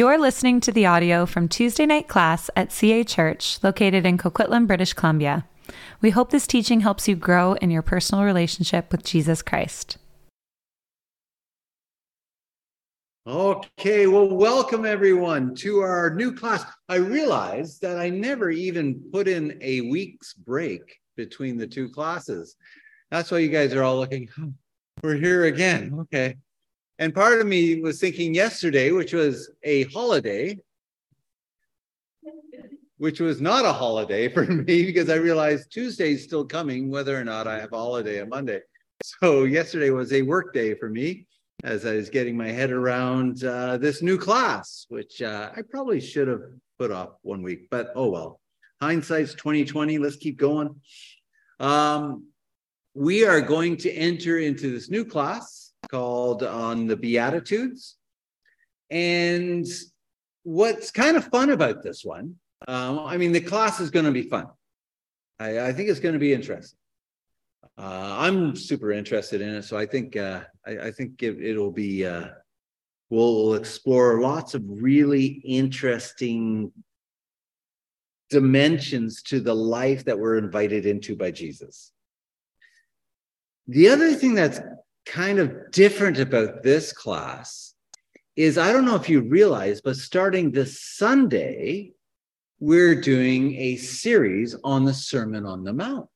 You're listening to the audio from Tuesday night class at CA Church, located in Coquitlam, British Columbia. We hope this teaching helps you grow in your personal relationship with Jesus Christ. Okay, well, welcome everyone to our new class. I realized that I never even put in a week's break between the two classes. That's why you guys are all looking, oh, we're here again, okay. And part of me was thinking yesterday, which was a holiday, which was not a holiday for me because I realized Tuesday's still coming, whether or not I have a holiday on Monday. So yesterday was a work day for me, as I was getting my head around this new class, which I probably should have put off 1 week, but oh well. Hindsight's 2020, let's keep going. We are going to enter into this new class called on the Beatitudes. And what's kind of fun about this one, the class is going to be fun. I think it's going to be interesting. I'm super interested in it, so I think it'll be. We'll explore lots of really interesting dimensions to the life that we're invited into by Jesus. The other thing that's kind of different about this class is, I don't know if you realize, but starting this Sunday, we're doing a series on the Sermon on the Mount.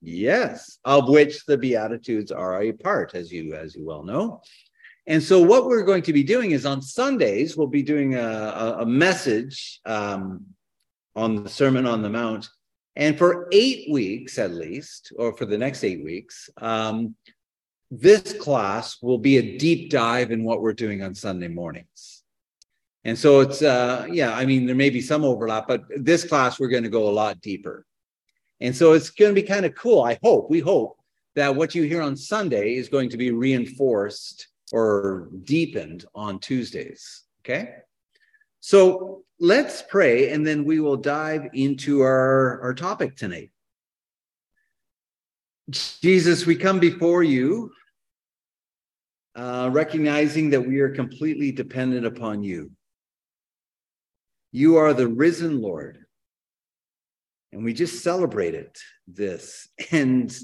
Yes, of which the Beatitudes are a part, as you well know. And so what we're going to be doing is on Sundays, we'll be doing a message on the Sermon on the Mount. And for 8 weeks at least, or for the next 8 weeks, this class will be a deep dive in what we're doing on Sunday mornings. And so it's, there may be some overlap, but this class, we're going to go a lot deeper. And so it's going to be kind of cool. We hope that what you hear on Sunday is going to be reinforced or deepened on Tuesdays. Okay. So let's pray, and then we will dive into our topic tonight. Jesus, we come before you, recognizing that we are completely dependent upon you. You are the risen Lord. And we just celebrated this, and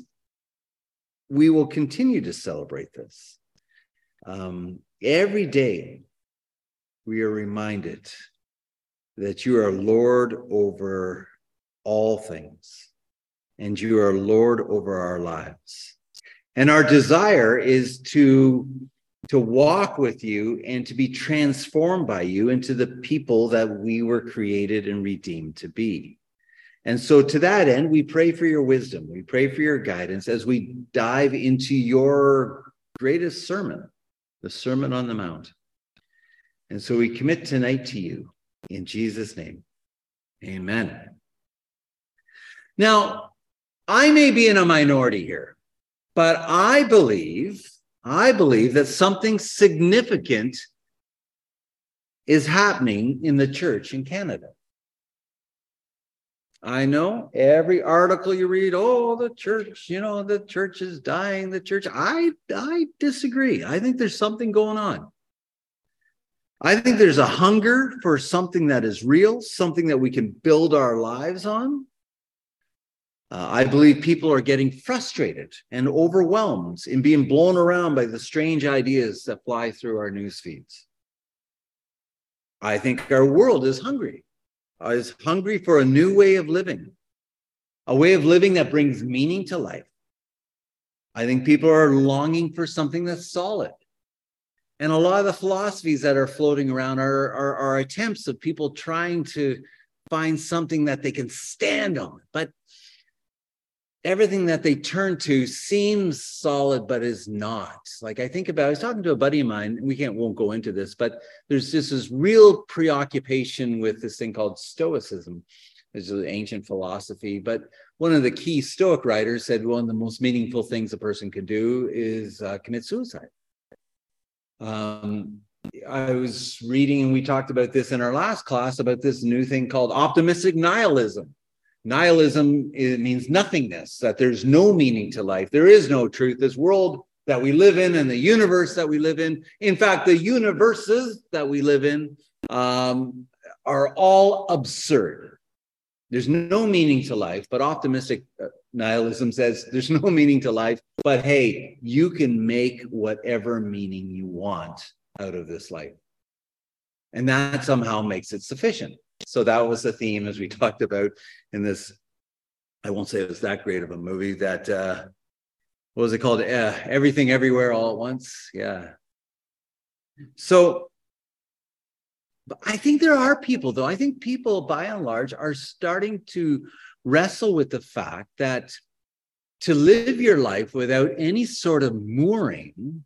we will continue to celebrate this. Every day, we are reminded that you are Lord over all things, and you are Lord over our lives. And our desire is to walk with you and to be transformed by you into the people that we were created and redeemed to be. And so to that end, we pray for your wisdom. We pray for your guidance as we dive into your greatest sermon, the Sermon on the Mount. And so we commit tonight to you in Jesus' name. Amen. Now, I may be in a minority here, but I believe that something significant is happening in the church in Canada. I know every article you read, oh, the church is dying, the church. I disagree. I think there's something going on. I think there's a hunger for something that is real, something that we can build our lives on. I believe people are getting frustrated and overwhelmed in being blown around by the strange ideas that fly through our news feeds. I think our world is hungry for a new way of living, a way of living that brings meaning to life. I think people are longing for something that's solid. And a lot of the philosophies that are floating around are attempts of people trying to find something that they can stand on. But everything that they turn to seems solid, but is not. Like I was talking to a buddy of mine, and won't go into this, but there's just this real preoccupation with this thing called Stoicism. It's an ancient philosophy, but one of the key Stoic writers said one of the most meaningful things a person can do is commit suicide. I was reading, and we talked about this in our last class, about this new thing called optimistic nihilism. Nihilism, it means nothingness, that there's no meaning to life. There is no truth. This world that we live in and the universe that we live in fact, the universes that we live in are all absurd. There's no meaning to life, but optimistic nihilism says there's no meaning to life, but hey, you can make whatever meaning you want out of this life. And that somehow makes it sufficient. So that was the theme, as we talked about in this, I won't say it was that great of a movie, that, what was it called? Everything Everywhere All at Once. Yeah. So, but I think there are people, though. I think people, by and large, are starting to wrestle with the fact that to live your life without any sort of mooring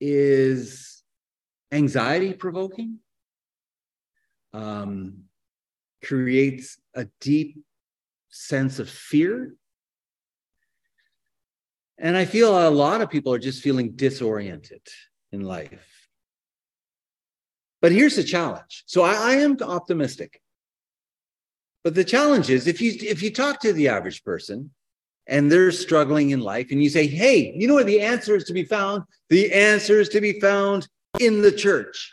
is anxiety-provoking, creates a deep sense of fear. And I feel a lot of people are just feeling disoriented in life. But here's the challenge. So I am optimistic. But the challenge is, if you talk to the average person and they're struggling in life and you say, hey, you know where the answer is to be found? The answer is to be found in the church.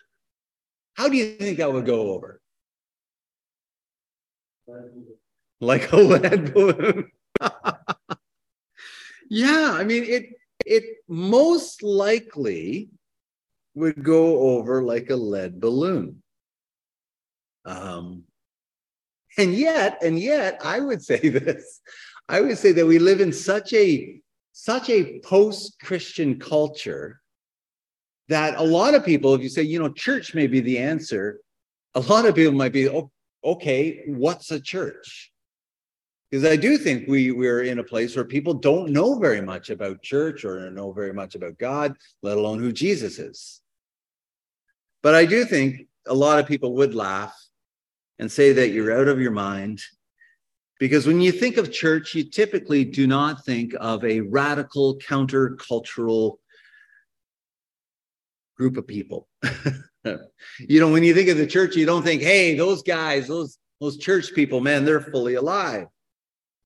How do you think that would go over? Like a lead balloon. Yeah, I mean, it most likely would go over like a lead balloon. And yet, I would say this. I would say that we live in such a post-Christian culture that a lot of people, if you say, you know, church may be the answer, a lot of people might be, oh, okay, what's a church? Because I do think we're in a place where people don't know very much about church or know very much about God, let alone who Jesus is. But I do think a lot of people would laugh and say that you're out of your mind, because when you think of church, you typically do not think of a radical countercultural group of people. You know, when you think of the church, you don't think, hey, those guys, those church people, man, they're fully alive.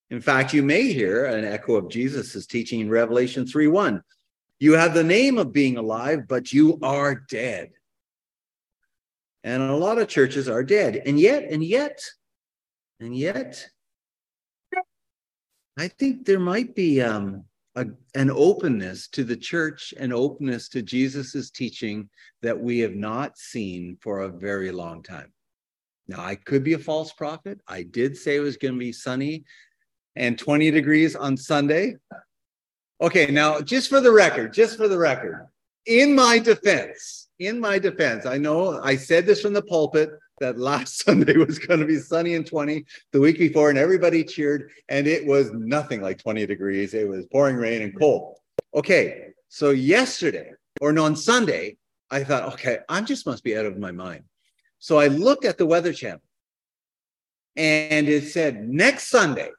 In fact, you may hear an echo of Jesus' teaching in Revelation 3:1. You have the name of being alive, but you are dead. And a lot of churches are dead. And yet, I think there might be an openness to the church, an openness to Jesus' teaching that we have not seen for a very long time. Now, I could be a false prophet. I did say it was going to be sunny and 20 degrees on Sunday. Okay, now, just for the record, in my defense, I know I said this from the pulpit that last Sunday was going to be sunny and 20 the week before, and everybody cheered, and it was nothing like 20 degrees. It was pouring rain and cold. Okay, so on Sunday, I thought, okay, I just must be out of my mind. So I looked at the Weather Channel, and it said next Sunday,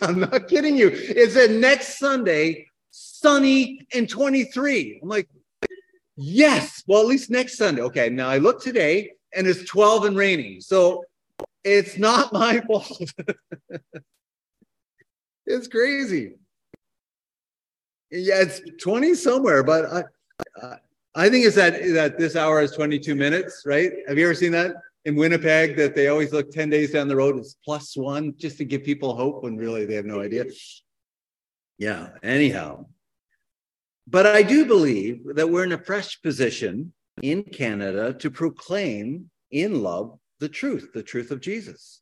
I'm not kidding you, it said next Sunday, sunny and 23. I'm like, yes, well, at least next Sunday. Okay, now I look today, and it's 12 and raining. So it's not my fault. It's crazy. Yeah, it's 20 somewhere, but I think it's that this hour is 22 minutes, right? Have you ever seen that in Winnipeg, that they always look 10 days down the road, it's +1, just to give people hope when really they have no idea. Yeah, anyhow. But I do believe that we're in a fresh position in Canada to proclaim in love the truth of Jesus.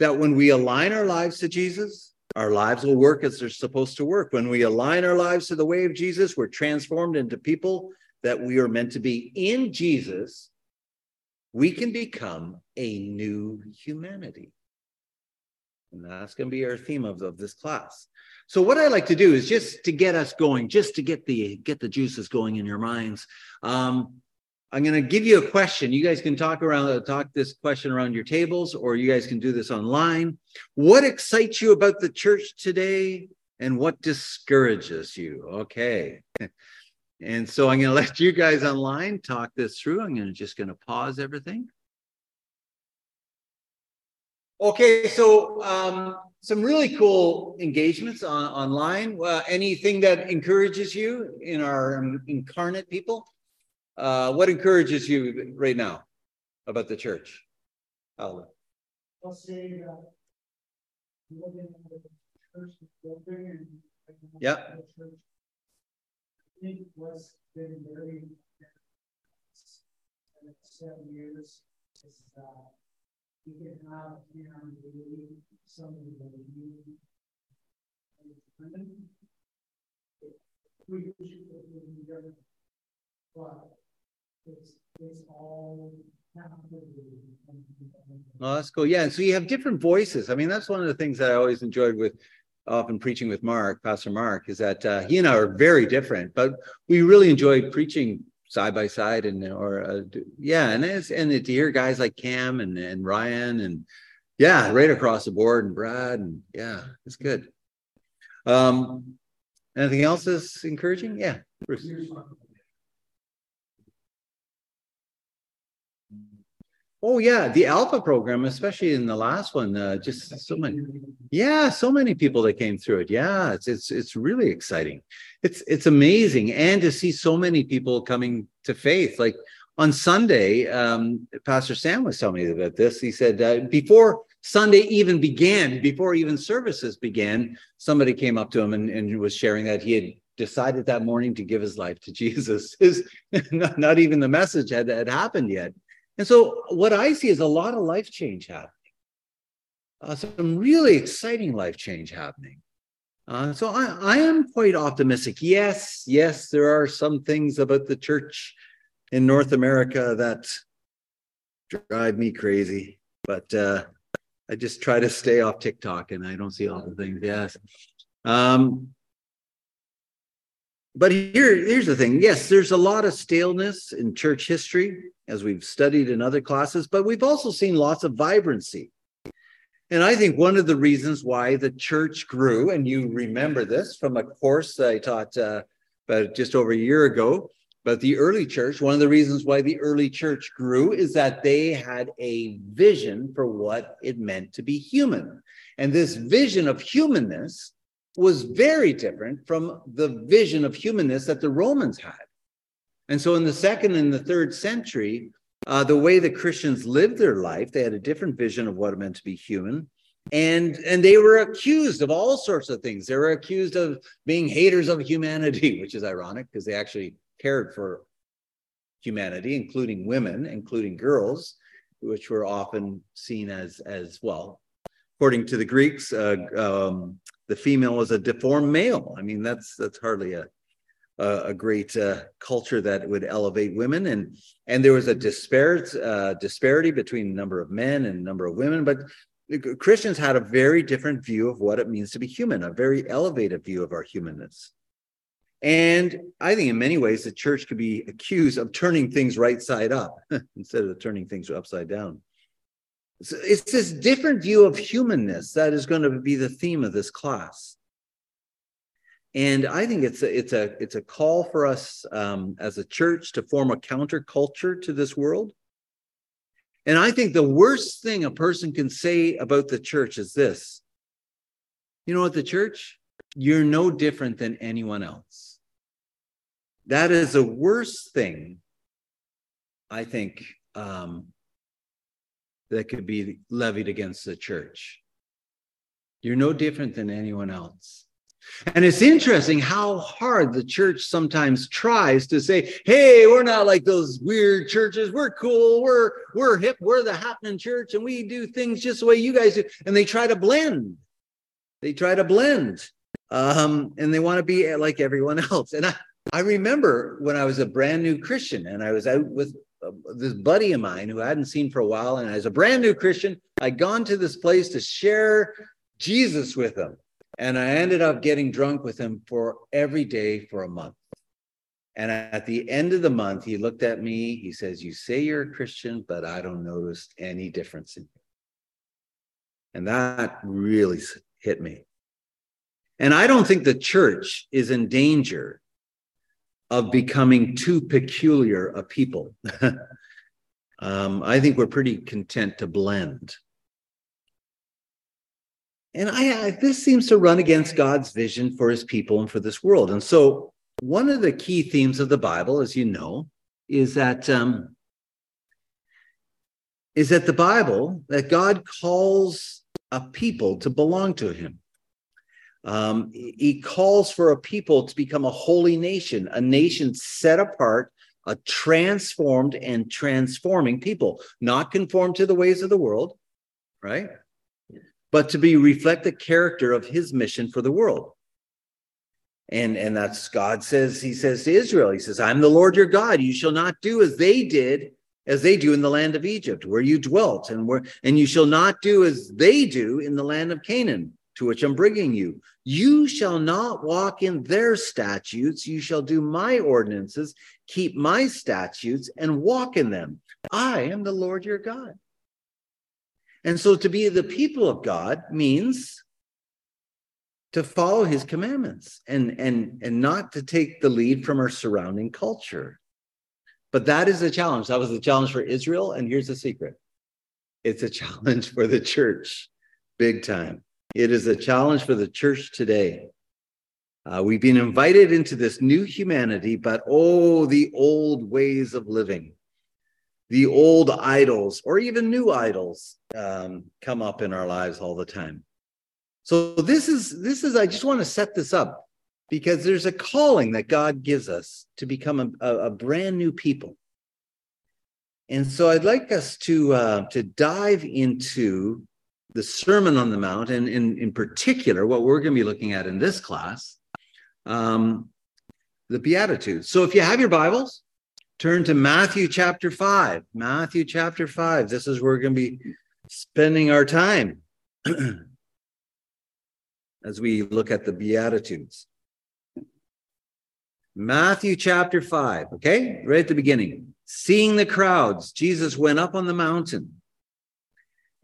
That when we align our lives to Jesus, our lives will work as they're supposed to work. When we align our lives to the way of Jesus, we're transformed into people that we are meant to be. In Jesus, we can become a new humanity. And that's going to be our theme of this class. So what I like to do is just to get us going, just to get the juices going in your minds. I'm going to give you a question. You guys can talk this question around your tables, or you guys can do this online. What excites you about the church today, and what discourages you? Okay. And so I'm going to let you guys online talk this through. I'm just going to pause everything. Okay, so some really cool engagements online. Anything that encourages you in our incarnate people? What encourages you right now about the church? I'll say that living in the church building and the church, I think what's been very in 7 years is that you can have Cam really somebody that you and women. We usually live together, but it's all oh, that's cool. Yeah, and so you have different voices. I mean, that's one of the things that I always enjoyed with often preaching with Mark, Pastor Mark, is that he and I are very different, but we really enjoy preaching side by side. And and to hear guys like Cam and Ryan and right across the board, and Brad, and it's good. Anything else that's encouraging? Yeah, Bruce. Oh yeah, the Alpha program, especially in the last one, just so many people that came through it. Yeah, it's really exciting. It's amazing, and to see so many people coming to faith. Like on Sunday, Pastor Sam was telling me about this. He said before Sunday even began, before even services began, somebody came up to him and was sharing that he had decided that morning to give his life to Jesus. Not even the message had happened yet. And so what I see is a lot of life change happening, some really exciting life change happening. So I am quite optimistic. Yes, there are some things about the church in North America that drive me crazy, but I just try to stay off TikTok and I don't see all the things, But here's the thing. Yes, there's a lot of staleness in church history, as we've studied in other classes, but we've also seen lots of vibrancy. And I think one of the reasons why the church grew, and you remember this from a course I taught about just over a year ago, about the early church, one of the reasons why the early church grew is that they had a vision for what it meant to be human. And this vision of humanness was very different from the vision of humanness that the Romans had. And so in the second and the third century, the way the Christians lived their life, they had a different vision of what it meant to be human. And they were accused of all sorts of things. They were accused of being haters of humanity, which is ironic because they actually cared for humanity, including women, including girls, which were often seen as well. According to the Greeks, the female was a deformed male. I mean, that's hardly a great culture that would elevate women, and there was a disparity between the number of men and the number of women. But Christians had a very different view of what it means to be human, a very elevated view of our humanness. And I think in many ways the church could be accused of turning things right side up instead of turning things upside down. So it's this different view of humanness that is going to be the theme of this class. And I think it's a call for us as a church to form a counterculture to this world. And I think the worst thing a person can say about the church is this. You know what, the church? You're no different than anyone else. That is the worst thing, I think, that could be levied against the church. You're no different than anyone else. And it's interesting how hard the church sometimes tries to say, hey, we're not like those weird churches. We're cool. We're hip. We're the happening church. And we do things just the way you guys do. And they try to blend. And they want to be like everyone else. And I remember when I was a brand new Christian and I was out with this buddy of mine who I hadn't seen for a while. And as a brand new Christian, I'd gone to this place to share Jesus with him. And I ended up getting drunk with him for every day for a month. And at the end of the month, he looked at me. He says, you say you're a Christian, but I don't notice any difference in you. And that really hit me. And I don't think the church is in danger of becoming too peculiar a people. I think we're pretty content to blend. And this seems to run against God's vision for his people and for this world. And so one of the key themes of the Bible, as you know, is that the Bible, that God calls a people to belong to him. He calls for a people to become a holy nation, a nation set apart, a transformed and transforming people, not conformed to the ways of the world, right? But to reflect the character of his mission for the world. And that's God says, he says to Israel, he says, I'm the Lord your God. You shall not do as they did, as they do in the land of Egypt, where you dwelt, and you shall not do as they do in the land of Canaan, to which I'm bringing you. You shall not walk in their statutes. You shall do my ordinances, keep my statutes, and walk in them. I am the Lord your God. And so to be the people of God means to follow his commandments and not to take the lead from our surrounding culture. But that is a challenge. That was the challenge for Israel. And here's the secret. It's a challenge for the church, big time. It is a challenge for the church today. We've been invited into this new humanity, but oh, the old ways of living, the old idols, or even new idols, come up in our lives all the time. So this is, I just want to set this up because there's a calling that God gives us to become a brand new people. And so I'd like us to dive into the Sermon on the Mount, and in particular, what we're going to be looking at in this class, the Beatitudes. So if you have your Bibles, turn to Matthew chapter 5. Matthew chapter 5. This is where we're going to be spending our time as we look at the Beatitudes. Matthew chapter 5, okay? Right at the beginning. Seeing the crowds, Jesus went up on the mountain.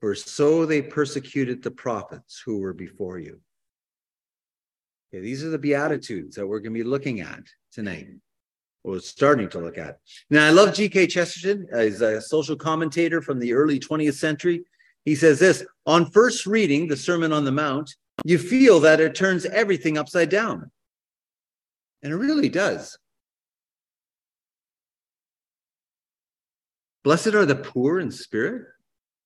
For so they persecuted the prophets who were before you. Okay, these are the Beatitudes that we're going to be looking at tonight, or starting to look at. Now, I love G.K. Chesterton. He's a social commentator from the early 20th century. He says this, on first reading the Sermon on the Mount, you feel that it turns everything upside down. And it really does. Blessed are the poor in spirit.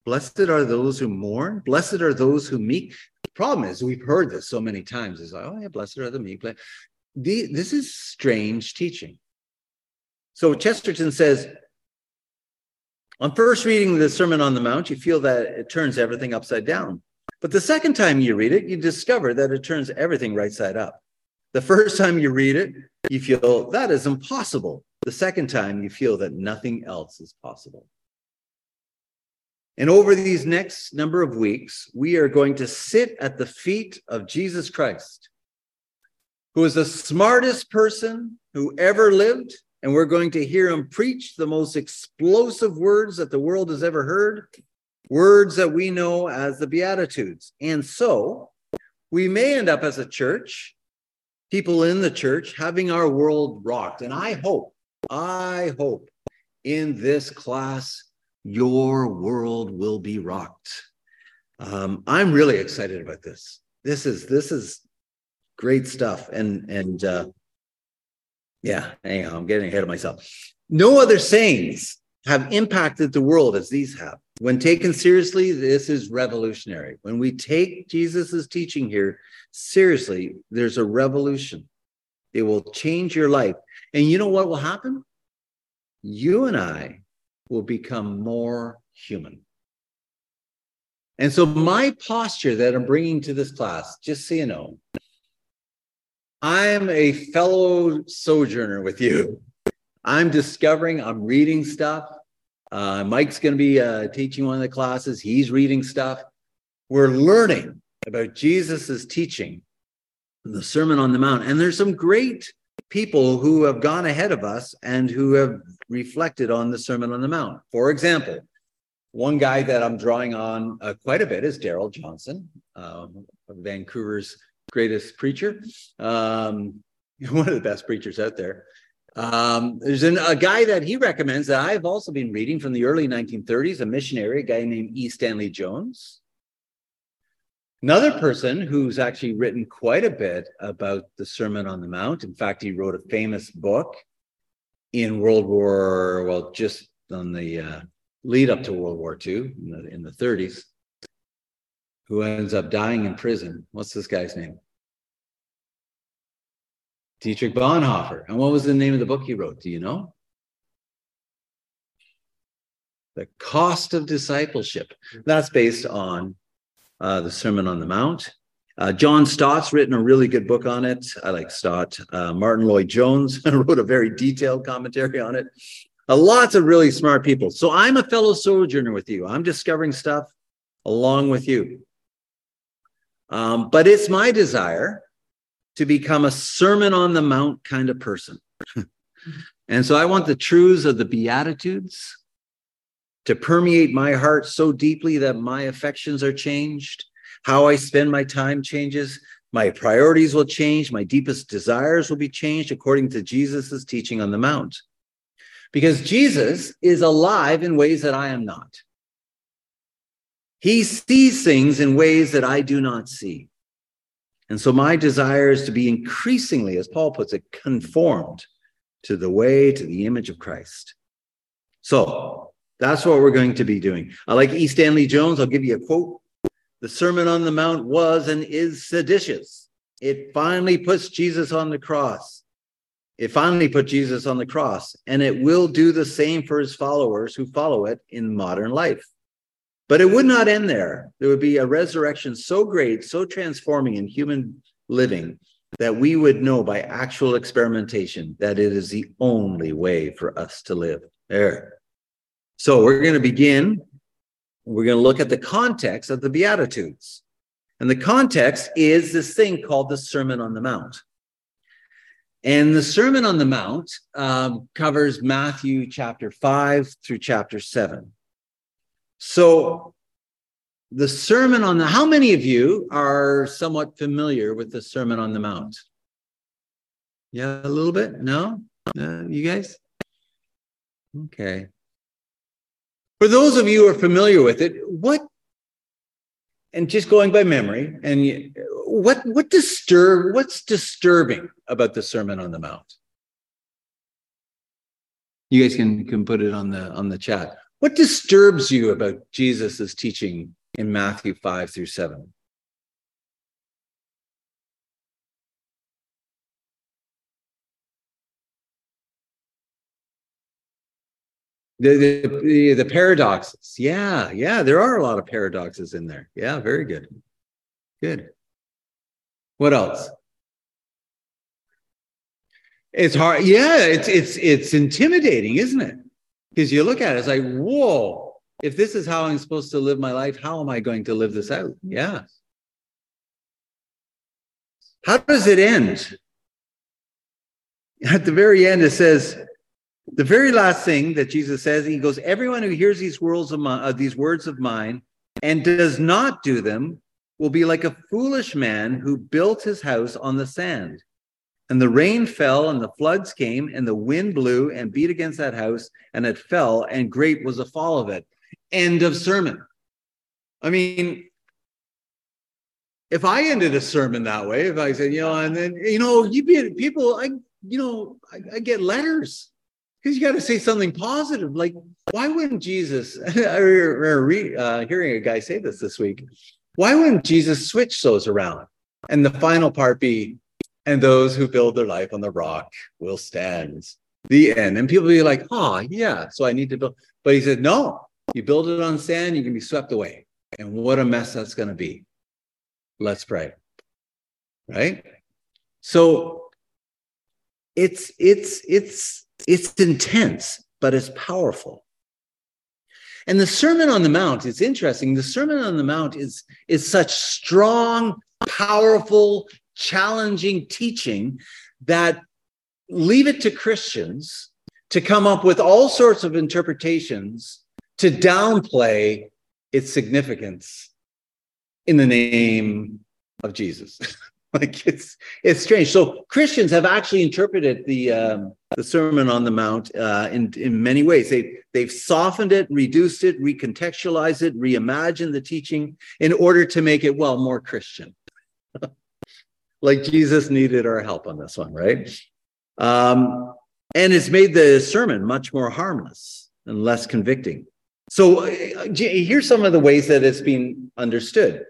Blessed are those who mourn. Blessed are those who meek. The problem is we've heard this so many times. It's like, oh yeah, blessed are the meek. This is strange teaching. So Chesterton says, on first reading the Sermon on the Mount, you feel that it turns everything upside down. But the second time you read it, you discover that it turns everything right side up. The first time you read it, you feel that is impossible. The second time you feel that nothing else is possible. And over these next number of weeks, we are going to sit at the feet of Jesus Christ, who is the smartest person who ever lived, and we're going to hear him preach the most explosive words that the world has ever heard, words that we know as the Beatitudes. And so we may end up as a church, people in the church, having our world rocked. And I hope in this class, your world will be rocked. I'm really excited about this. This is great stuff. And yeah, hang on, I'm getting ahead of myself. No other sayings have impacted the world as these have. When taken seriously, this is revolutionary. When we take Jesus's teaching here seriously, there's a revolution. It will change your life. And you know what will happen? You and I will become more human. And so my posture that I'm bringing to this class, just so you know, I'm a fellow sojourner with you. I'm discovering, I'm reading stuff. Mike's going to be teaching one of the classes. He's reading stuff. We're learning about Jesus's teaching in the Sermon on the Mount. And there's some great people who have gone ahead of us and who have reflected on the Sermon on the Mount. For example, one guy that I'm drawing on quite a bit is Darrell Johnson, Vancouver's greatest preacher, one of the best preachers out there. There's a guy that he recommends that I've also been reading from the early 1930s, a missionary, a guy named E. Stanley Jones. Another person who's actually written quite a bit about the Sermon on the Mount. In fact, he wrote a famous book in World War, well, just on the lead up to World War II in the 30s, who ends up dying in prison. What's this guy's name? Dietrich Bonhoeffer. And what was the name of the book he wrote? Do you know? The Cost of Discipleship. That's based on the Sermon on the Mount. John Stott's written a really good book on it. I like Stott. Martin Lloyd-Jones wrote a very detailed commentary on it. Lots of really smart people. So I'm a fellow sojourner with you. I'm discovering stuff along with you. But it's my desire to become a Sermon on the Mount kind of person. And so I want the truths of the Beatitudes to permeate my heart so deeply that my affections are changed, how I spend my time changes, my priorities will change, my deepest desires will be changed according to Jesus's teaching on the Mount. Because Jesus is alive in ways that I am not. He sees things in ways that I do not see. And so my desire is to be increasingly, as Paul puts it, conformed to the way, to the image of Christ. So that's what we're going to be doing. I like E. Stanley Jones. I'll give you a quote. The Sermon on the Mount was and is seditious. It finally puts Jesus on the cross. It finally put Jesus on the cross, and it will do the same for his followers who follow it in modern life. But it would not end there. There would be a resurrection so great, so transforming in human living that we would know by actual experimentation that it is the only way for us to live. There. So we're going to begin. We're going to look at the context of the Beatitudes. And the context is this thing called the Sermon on the Mount. And the Sermon on the Mount covers Matthew chapter 5 through chapter 7. So the Sermon on the Mount, how many of you are somewhat familiar with the Sermon on the Mount? Yeah, a little bit? No? You guys? Okay. For those of you who are familiar with it, and just going by memory, and what's disturbing about the Sermon on the Mount? You guys can put it on the chat. What disturbs you about Jesus's teaching in Matthew 5 through 7? The paradoxes. Yeah, there are a lot of paradoxes in there. Yeah, very good. Good. What else? It's hard. Yeah, it's intimidating, isn't it? Because you look at it, it's like, whoa, if this is how I'm supposed to live my life, how am I going to live this out? Yeah. How does it end? At the very end, it says, the very last thing that Jesus says, he goes, everyone who hears these words of mine and does not do them will be like a foolish man who built his house on the sand. And the rain fell and the floods came and the wind blew and beat against that house and it fell and great was the fall of it. End of sermon. I mean, if I ended a sermon that way, if I said, I get letters. Because you got to say something positive. Like, why wouldn't Jesus, I remember hearing a guy say this week, why wouldn't Jesus switch those around? And the final part be, and those who build their life on the rock will stand. The end. And people be like, oh, yeah, so I need to build. But he said, no, You build it on sand, you can be swept away. And what a mess that's going to be. Let's pray. Right? So it's intense, but it's powerful. And the Sermon on the Mount, it's interesting. The Sermon on the Mount is such strong, powerful, challenging teaching that leave it to Christians to come up with all sorts of interpretations to downplay its significance in the name of Jesus. Like it's strange. So Christians have actually interpreted the Sermon on the Mount in many ways. They've softened it, reduced it, recontextualized it, reimagined the teaching in order to make it, well, more Christian. Like Jesus needed our help on this one, right? And it's made the sermon much more harmless and less convicting. So here's some of the ways that it's been understood.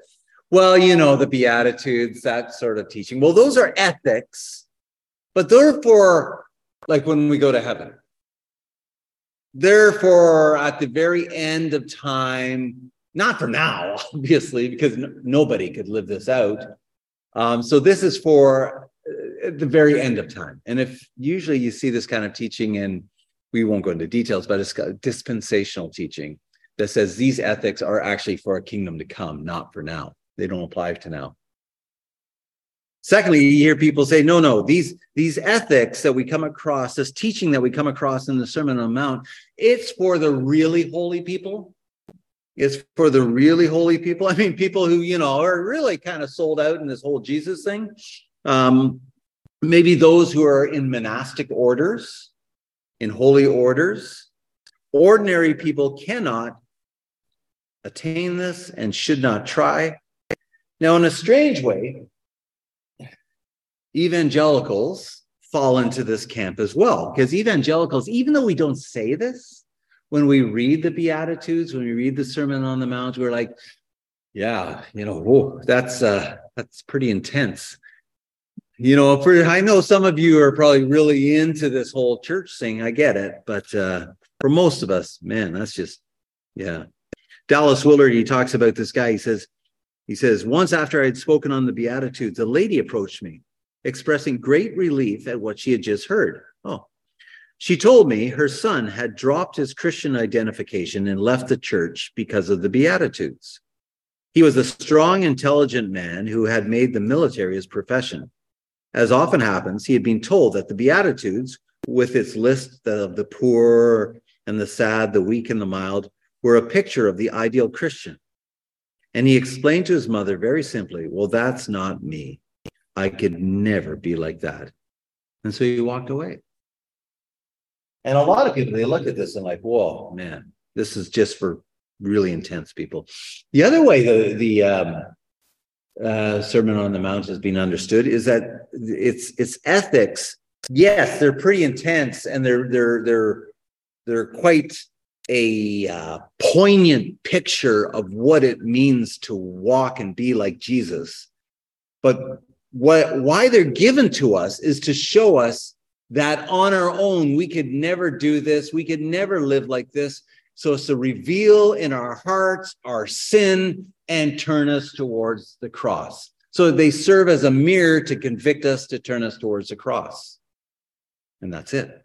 Well, you know, the Beatitudes, that sort of teaching. Well, those are ethics, but therefore, like when we go to heaven. Therefore, at the very end of time, not for now, obviously, because nobody could live this out. So this is for the very end of time. And if usually you see this kind of teaching, and we won't go into details, but it's got dispensational teaching that says these ethics are actually for a kingdom to come, not for now. They don't apply to now. Secondly, you hear people say, no, these ethics that we come across, this teaching that we come across in the Sermon on the Mount, it's for the really holy people. It's for the really holy people. I mean, people who, you know, are really kind of sold out in this whole Jesus thing. Maybe those who are in monastic orders, in holy orders. Ordinary people cannot attain this and should not try. Now, in a strange way, evangelicals fall into this camp as well, because evangelicals, even though we don't say this, when we read the Beatitudes, when we read the Sermon on the Mount, we're like, yeah, you know, whoa, that's pretty intense. You know, I know some of you are probably really into this whole church thing. I get it. But for most of us, man, that's just, yeah. Dallas Willard, he talks about this guy. He says, once after I had spoken on the Beatitudes, a lady approached me, expressing great relief at what she had just heard. Oh. She told me her son had dropped his Christian identification and left the church because of the Beatitudes. He was a strong, intelligent man who had made the military his profession. As often happens, he had been told that the Beatitudes, with its list of the poor and the sad, the weak and the mild, were a picture of the ideal Christian. And he explained to his mother very simply, well, that's not me. I could never be like that. And so he walked away. And a lot of people, they look at this and like, whoa, man, this is just for really intense people. The other way the Sermon on the Mount has been understood is that it's ethics. Yes, they're pretty intense, and they're quite a poignant picture of what it means to walk and be like Jesus. But why they're given to us is to show us that on our own, we could never do this. We could never live like this. So it's to reveal in our hearts our sin and turn us towards the cross. So they serve as a mirror to convict us, to turn us towards the cross. And that's it.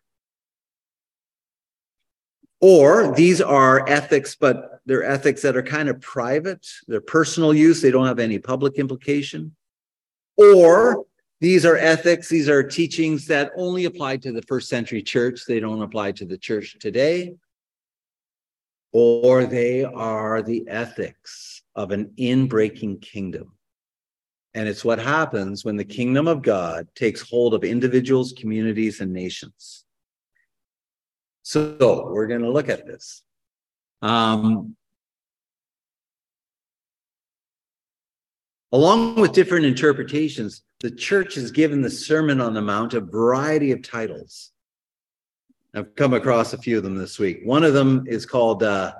Or these are ethics, but they're ethics that are kind of private. They're personal use. They don't have any public implication. Or these are ethics, these are teachings that only apply to the first century church. They don't apply to the church today. Or they are the ethics of an in-breaking kingdom. And it's what happens when the kingdom of God takes hold of individuals, communities, and nations. So we're going to look at this. Along with different interpretations, the church has given the Sermon on the Mount a variety of titles. I've come across a few of them this week. One of them is called The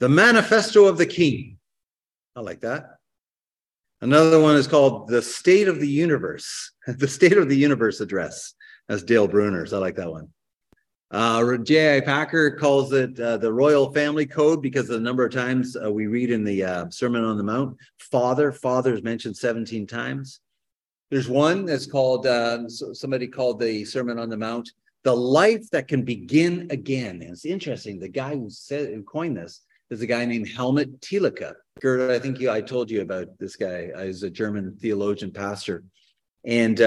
Manifesto of the King. I like that. Another one is called The State of the Universe. The State of the Universe Address. That's Dale Bruner's. I like that one. J.I. Packer calls it the royal family code because of the number of times we read in the Sermon on the Mount. Father is mentioned 17 times. There's one that's called, somebody called the Sermon on the Mount, the life that can begin again. And it's interesting, the guy who coined this is a guy named Helmut Thielicke. Gerd, I think I told you about this guy. He's a German theologian pastor. And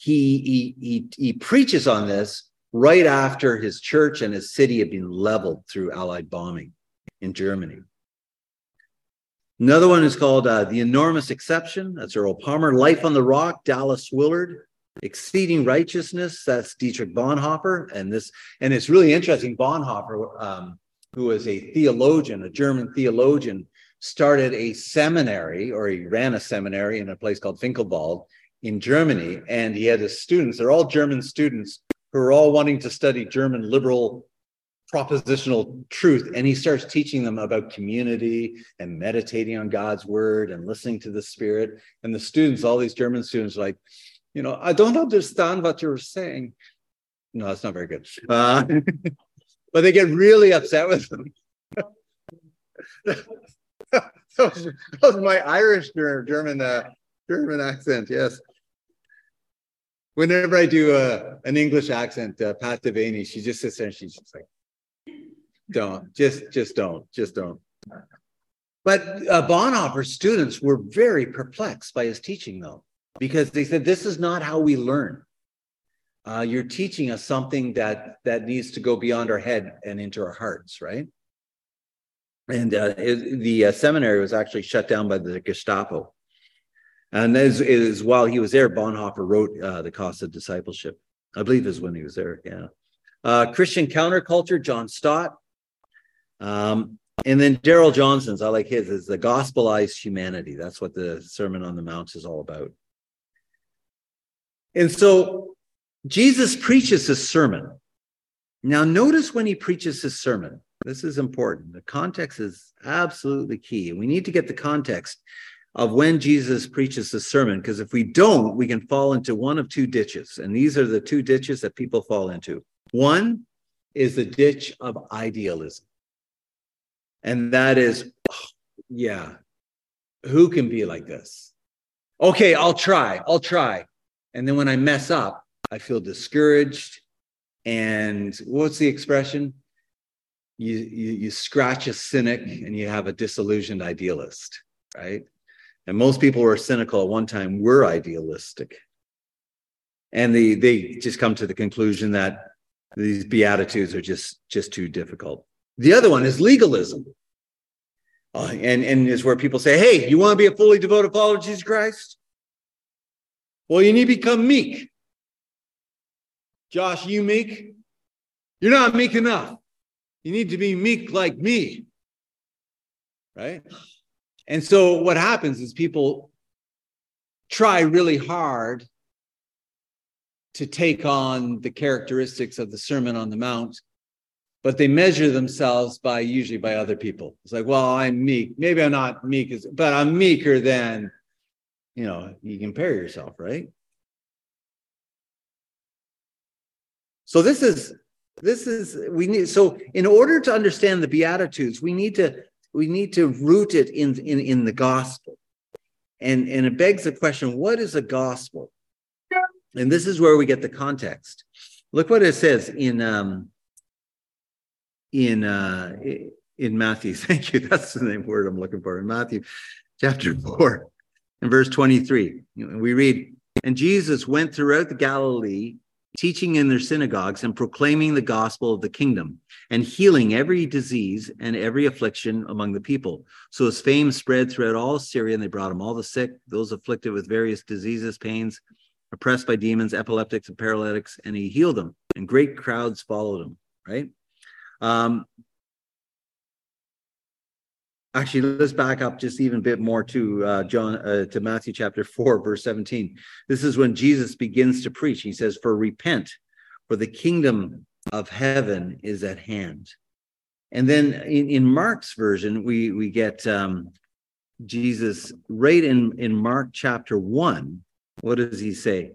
he preaches on this right after his church and his city had been leveled through Allied bombing in Germany. Another one is called The Enormous Exception. That's Earl Palmer. Life on the Rock, Dallas Willard. Exceeding Righteousness, that's Dietrich Bonhoeffer. And it's really interesting. Bonhoeffer, who was a theologian, a German theologian, started a seminary, or he ran a seminary in a place called Finkelwald in Germany. And he had his students, they're all German students, who are all wanting to study German liberal propositional truth. And he starts teaching them about community and meditating on God's word and listening to the Spirit. And the students, all these German students, are like, you know, I don't understand what you're saying. No, that's not very good. But they get really upset with them. that was my Irish German, German accent, yes. Whenever I do an English accent, Pat Devaney, she just sits there and she's just like, don't. But Bonhoeffer's students were very perplexed by his teaching, though, because they said, this is not how we learn. You're teaching us something that needs to go beyond our head and into our hearts, right? And the seminary was actually shut down by the Gestapo. And as while he was there, Bonhoeffer wrote The Cost of Discipleship. I believe is when he was there, yeah. Christian Counterculture, John Stott. And then Darrell Johnson's, I like his, is The Gospelized Humanity. That's what the Sermon on the Mount is all about. And so Jesus preaches his sermon. Now notice when he preaches his sermon. This is important. The context is absolutely key. We need to get the context of when Jesus preaches the sermon, because if we don't, we can fall into one of two ditches. And these are the two ditches that people fall into. One is the ditch of idealism. And that is, oh, yeah, who can be like this? Okay, I'll try. And then when I mess up, I feel discouraged. And what's the expression? You scratch a cynic and you have a disillusioned idealist, right? And most people who are cynical at one time were idealistic. And they just come to the conclusion that these Beatitudes are just too difficult. The other one is legalism. And is where people say, hey, you want to be a fully devoted follower of Jesus Christ? Well, you need to become meek. Josh, you meek? You're not meek enough. You need to be meek like me. Right? And so what happens is people try really hard to take on the characteristics of the Sermon on the Mount, but they measure themselves usually by other people. It's like, well, I'm meek. Maybe I'm not meek, but I'm meeker than, you know, you compare yourself, right? So so in order to understand the Beatitudes, we need to root it in the gospel. And it begs the question, what is a gospel? And this is where we get the context. Look what it says in Matthew. Thank you. That's the name word I'm looking for. In Matthew chapter 4 and verse 23. We read, and Jesus went throughout the Galilee, teaching in their synagogues and proclaiming the gospel of the kingdom and healing every disease and every affliction among the people. So his fame spread throughout all Syria, and they brought him all the sick, those afflicted with various diseases, pains, oppressed by demons, epileptics and paralytics, and he healed them, and great crowds followed him, right? Actually, let's back up just even a bit more to Matthew chapter 4, verse 17. This is when Jesus begins to preach. He says, for repent, for the kingdom of heaven is at hand. And then in Mark's version, we get Jesus right in Mark chapter 1. What does he say?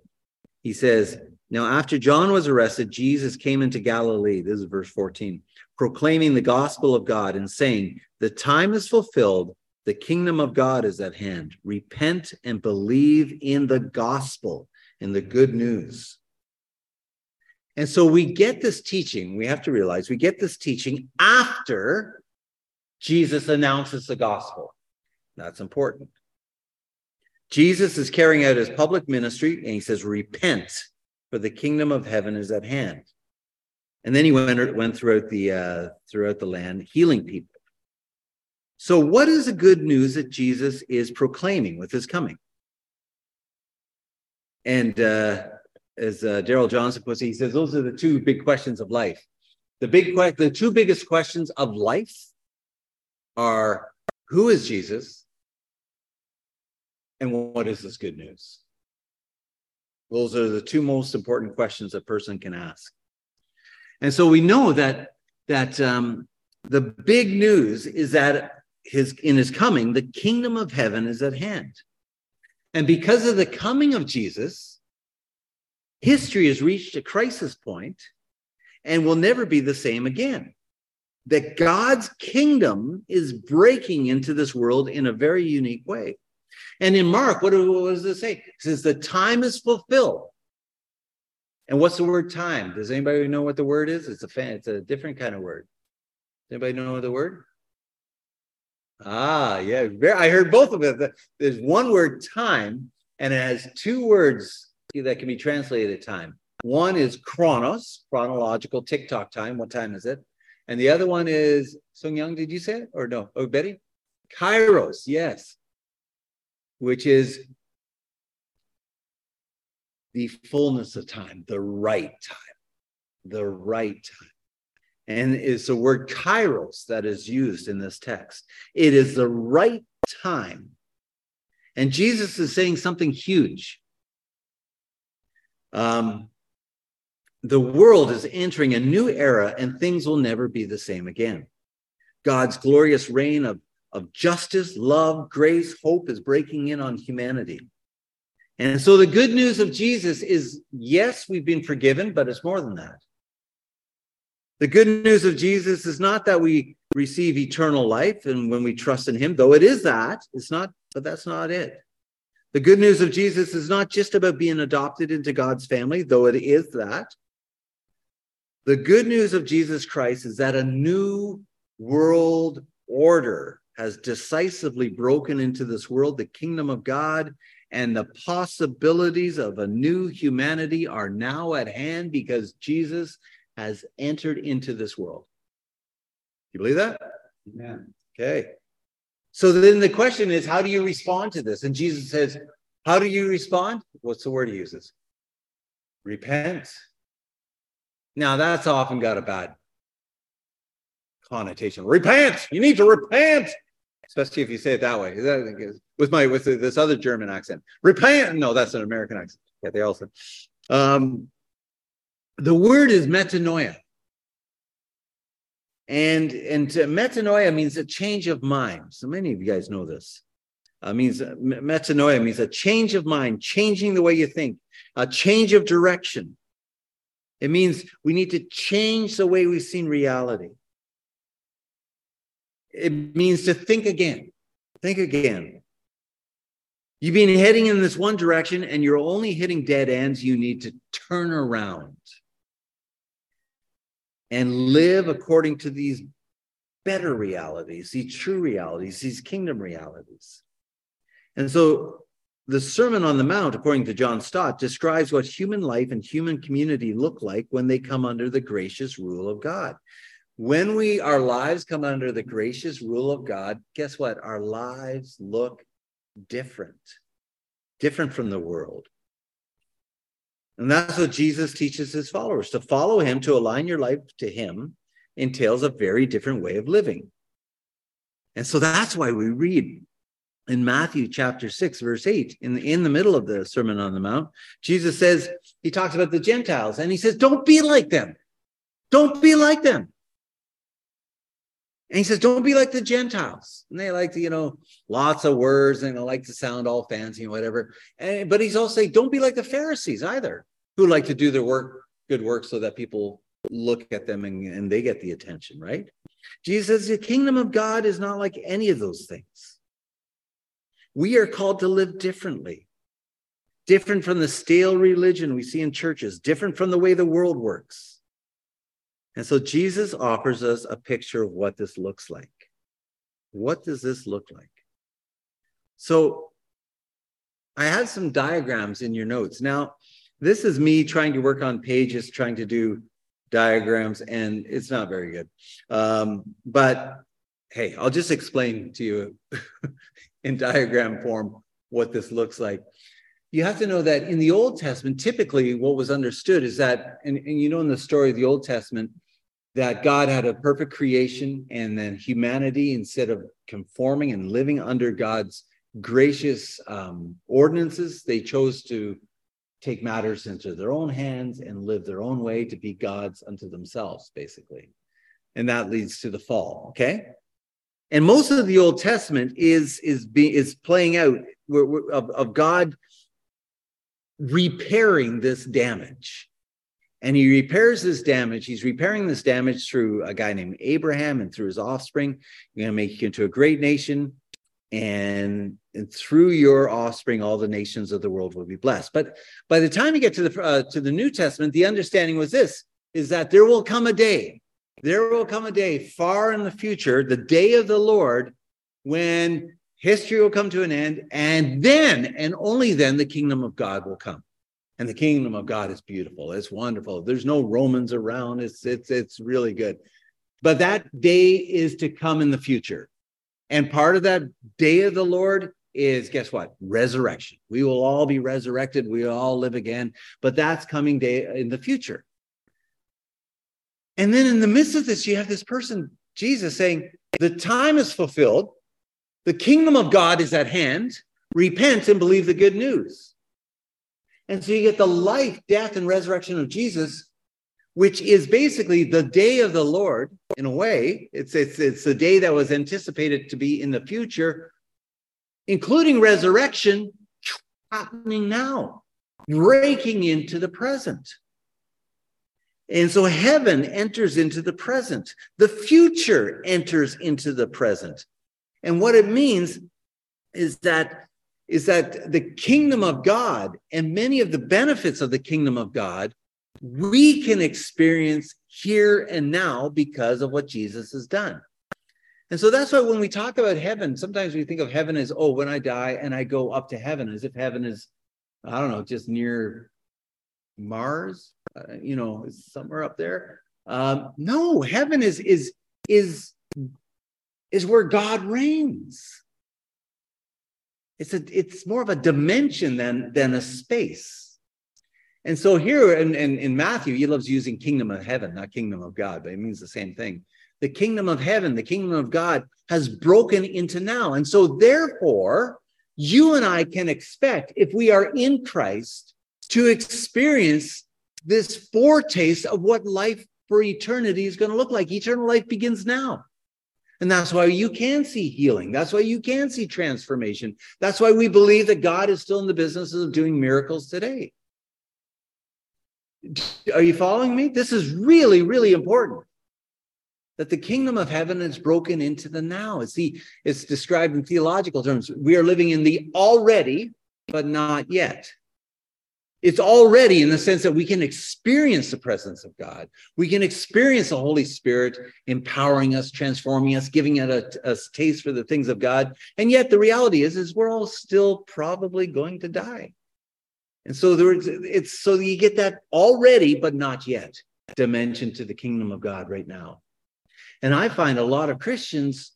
He says, Now, after John was arrested, Jesus came into Galilee, this is verse 14, proclaiming the gospel of God and saying, the time is fulfilled, the kingdom of God is at hand. Repent and believe in the gospel, in the good news. And so we get this teaching, we have to realize, we get this teaching after Jesus announces the gospel. That's important. Jesus is carrying out his public ministry, and he says, repent, for the kingdom of heaven is at hand. And then he went throughout the land, healing people. So what is the good news that Jesus is proclaiming with his coming? And as Darrell Johnson puts it, he says, those are the two big questions of life. The two biggest questions of life are, who is Jesus? And what is this good news? Those are the two most important questions a person can ask. And so we know that the big news is that in his coming, the kingdom of heaven is at hand. And because of the coming of Jesus, history has reached a crisis point and will never be the same again. That God's kingdom is breaking into this world in a very unique way. And in Mark, what does it say? It says the time is fulfilled. And what's the word time? Does anybody know what the word is? It's a different kind of word. Does anybody know the word? Ah, yeah. I heard both of them. There's one word, time, and it has two words that can be translated time. One is chronos, chronological TikTok time. What time is it? And the other one is, Sung Young, did you say it? Or no? Oh, Betty? Kairos, yes. Which is the fullness of time, the right time. And it's the word kairos that is used in this text. It is the right time. And Jesus is saying something huge. The world is entering a new era and things will never be the same again. God's glorious reign of justice, love, grace, hope is breaking in on humanity. And so the good news of Jesus is, yes, we've been forgiven, but it's more than that. The good news of Jesus is not that we receive eternal life and when we trust in him, though it is that, it's not, but that's not it. The good news of Jesus is not just about being adopted into God's family, though it is that. The good news of Jesus Christ is that a new world order has decisively broken into this world. The kingdom of God and the possibilities of a new humanity are now at hand because Jesus has entered into this world. You believe that? Yeah. Okay. So then the question is, how do you respond to this? And Jesus says, how do you respond? What's the word he uses? Repent. Now that's often got a bad connotation. Repent! You need to repent! Especially if you say it that way. With this other German accent. Repent! No, that's an American accent. Yeah, they also. The word is metanoia. And metanoia means a change of mind. So many of you guys know this. Metanoia means a change of mind, changing the way you think, a change of direction. It means we need to change the way we've seen reality. It means to think again. You've been heading in this one direction and you're only hitting dead ends. You need to turn around and live according to these better realities, these true realities, these kingdom realities. And so the Sermon on the Mount, according to John Stott, describes what human life and human community look like when they come under the gracious rule of God. When our lives come under the gracious rule of God, guess what? Our lives look different from the world. And that's what Jesus teaches his followers. To follow him, to align your life to him, entails a very different way of living. And so that's why we read in Matthew chapter 6, verse 8, in the middle of the Sermon on the Mount, Jesus says, he talks about the Gentiles, and he says, don't be like them. Don't be like them. And he says, don't be like the Gentiles. And they like to, lots of words and they like to sound all fancy and whatever. But he's also saying, don't be like the Pharisees either, who like to do their work, good work, so that people look at them and they get the attention, right? Jesus says the kingdom of God is not like any of those things. We are called to live differently, different from the stale religion we see in churches, different from the way the world works. And so Jesus offers us a picture of what this looks like. What does this look like? So I had some diagrams in your notes. Now, this is me trying to work on pages, trying to do diagrams, and it's not very good. But hey, I'll just explain to you in diagram form what this looks like. You have to know that in the Old Testament, typically what was understood is that, and you know in the story of the Old Testament, that God had a perfect creation, and then humanity, instead of conforming and living under God's gracious ordinances, they chose to take matters into their own hands and live their own way, to be gods unto themselves, basically. And that leads to the fall, okay? And most of the Old Testament is playing out of God repairing this damage. And he repairs this damage. He's repairing this damage through a guy named Abraham and through his offspring. You're going to make you into a great nation. And through your offspring, all the nations of the world will be blessed. But by the time you get to the New Testament, the understanding was this, is that there will come a day far in the future, the day of the Lord, when history will come to an end. And then, and only then, the kingdom of God will come. And the kingdom of God is beautiful. It's wonderful. There's no Romans around. It's really good. But that day is to come in the future. And part of that day of the Lord is, guess what? Resurrection. We will all be resurrected. We will all live again. But that's coming day in the future. And then in the midst of this, you have this person, Jesus, saying, the time is fulfilled. The kingdom of God is at hand. Repent and believe the good news. And so you get the life, death, and resurrection of Jesus, which is basically the day of the Lord, in a way. It's the day that was anticipated to be in the future, including resurrection happening now, breaking into the present. And so heaven enters into the present. The future enters into the present. And what it means is that the kingdom of God and many of the benefits of the kingdom of God, we can experience here and now because of what Jesus has done. And so that's why when we talk about heaven, sometimes we think of heaven as, oh, when I die and I go up to heaven, as if heaven is, I don't know, just near Mars, is somewhere up there. No, heaven is where God reigns. It's more of a dimension than a space. And so here in Matthew, he loves using kingdom of heaven, not kingdom of God, but it means the same thing. The kingdom of heaven, the kingdom of God has broken into now. And so therefore, you and I can expect, if we are in Christ, to experience this foretaste of what life for eternity is going to look like. Eternal life begins now. And that's why you can see healing. That's why you can see transformation. That's why we believe that God is still in the business of doing miracles today. Are you following me? This is really, really important. That the kingdom of heaven is broken into the now. It's described in theological terms. We are living in the already, but not yet. It's already in the sense that we can experience the presence of God. We can experience the Holy Spirit empowering us, transforming us, giving us taste for the things of God. And yet the reality is we're all still probably going to die. And so so you get that already, but not yet dimension to the kingdom of God right now. And I find a lot of Christians,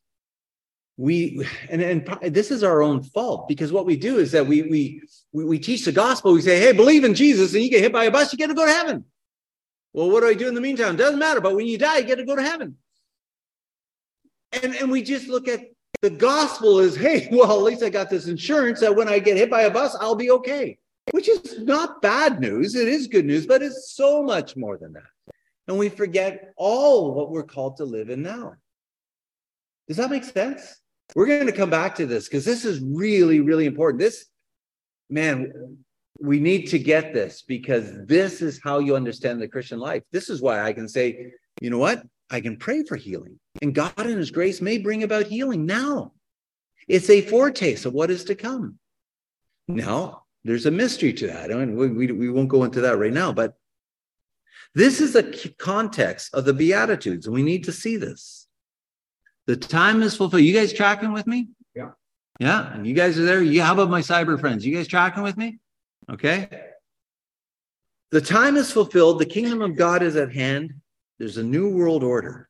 and this is our own fault, because what we do is that we teach the gospel. We say, hey, believe in Jesus, and you get hit by a bus, you get to go to heaven. Well, what do I do in the meantime? Doesn't matter, but when you die, you get to go to heaven. And we just look at the gospel as, hey, well, at least I got this insurance that when I get hit by a bus, I'll be okay, which is not bad news. It is good news, but it's so much more than that. And we forget all what we're called to live in now. Does that make sense? We're going to come back to this because this is really, really important. This, man, we need to get this, because this is how you understand the Christian life. This is why I can say, you know what? I can pray for healing, and God in his grace may bring about healing now. It's a foretaste of what is to come. Now, there's a mystery to that. I mean, we won't go into that right now, but this is the context of the Beatitudes. We need to see this. The time is fulfilled. You guys tracking with me? Yeah. Yeah. And you guys are there. How about my cyber friends? You guys tracking with me? Okay. The time is fulfilled. The kingdom of God is at hand. There's a new world order.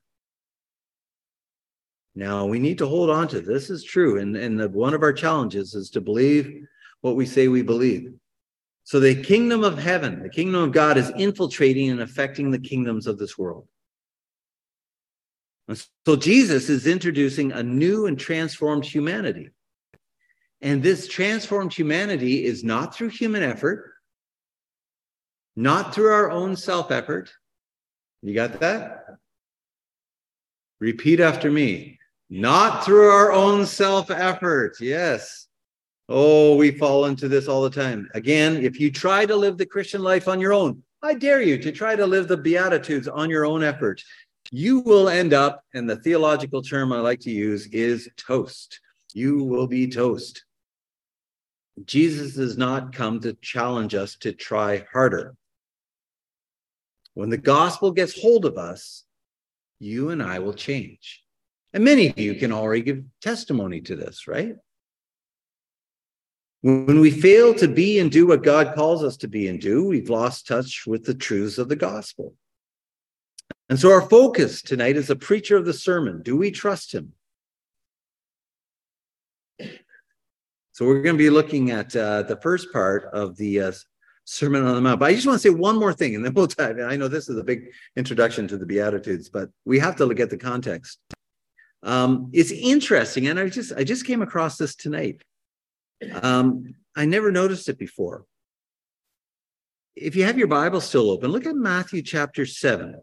Now, we need to hold on to this. This is true. And one of our challenges is to believe what we say we believe. So the kingdom of heaven, the kingdom of God, is infiltrating and affecting the kingdoms of this world. So Jesus is introducing a new and transformed humanity. And this transformed humanity is not through human effort, not through our own self-effort. You got that? Repeat after me. Not through our own self-effort. Yes. Oh, we fall into this all the time. Again, if you try to live the Christian life on your own, I dare you to try to live the Beatitudes on your own effort. You will end up, and the theological term I like to use is toast. You will be toast. Jesus has not come to challenge us to try harder. When the gospel gets hold of us, you and I will change. And many of you can already give testimony to this, right? When we fail to be and do what God calls us to be and do, we've lost touch with the truths of the gospel. And so our focus tonight is the preacher of the sermon. Do we trust him? So we're going to be looking at the first part of the Sermon on the Mount. But I just want to say one more thing, and then we'll dive in. I know this is a big introduction to the Beatitudes, but we have to look at the context. It's interesting, and I just came across this tonight. I never noticed it before. If you have your Bible still open, look at Matthew chapter 7.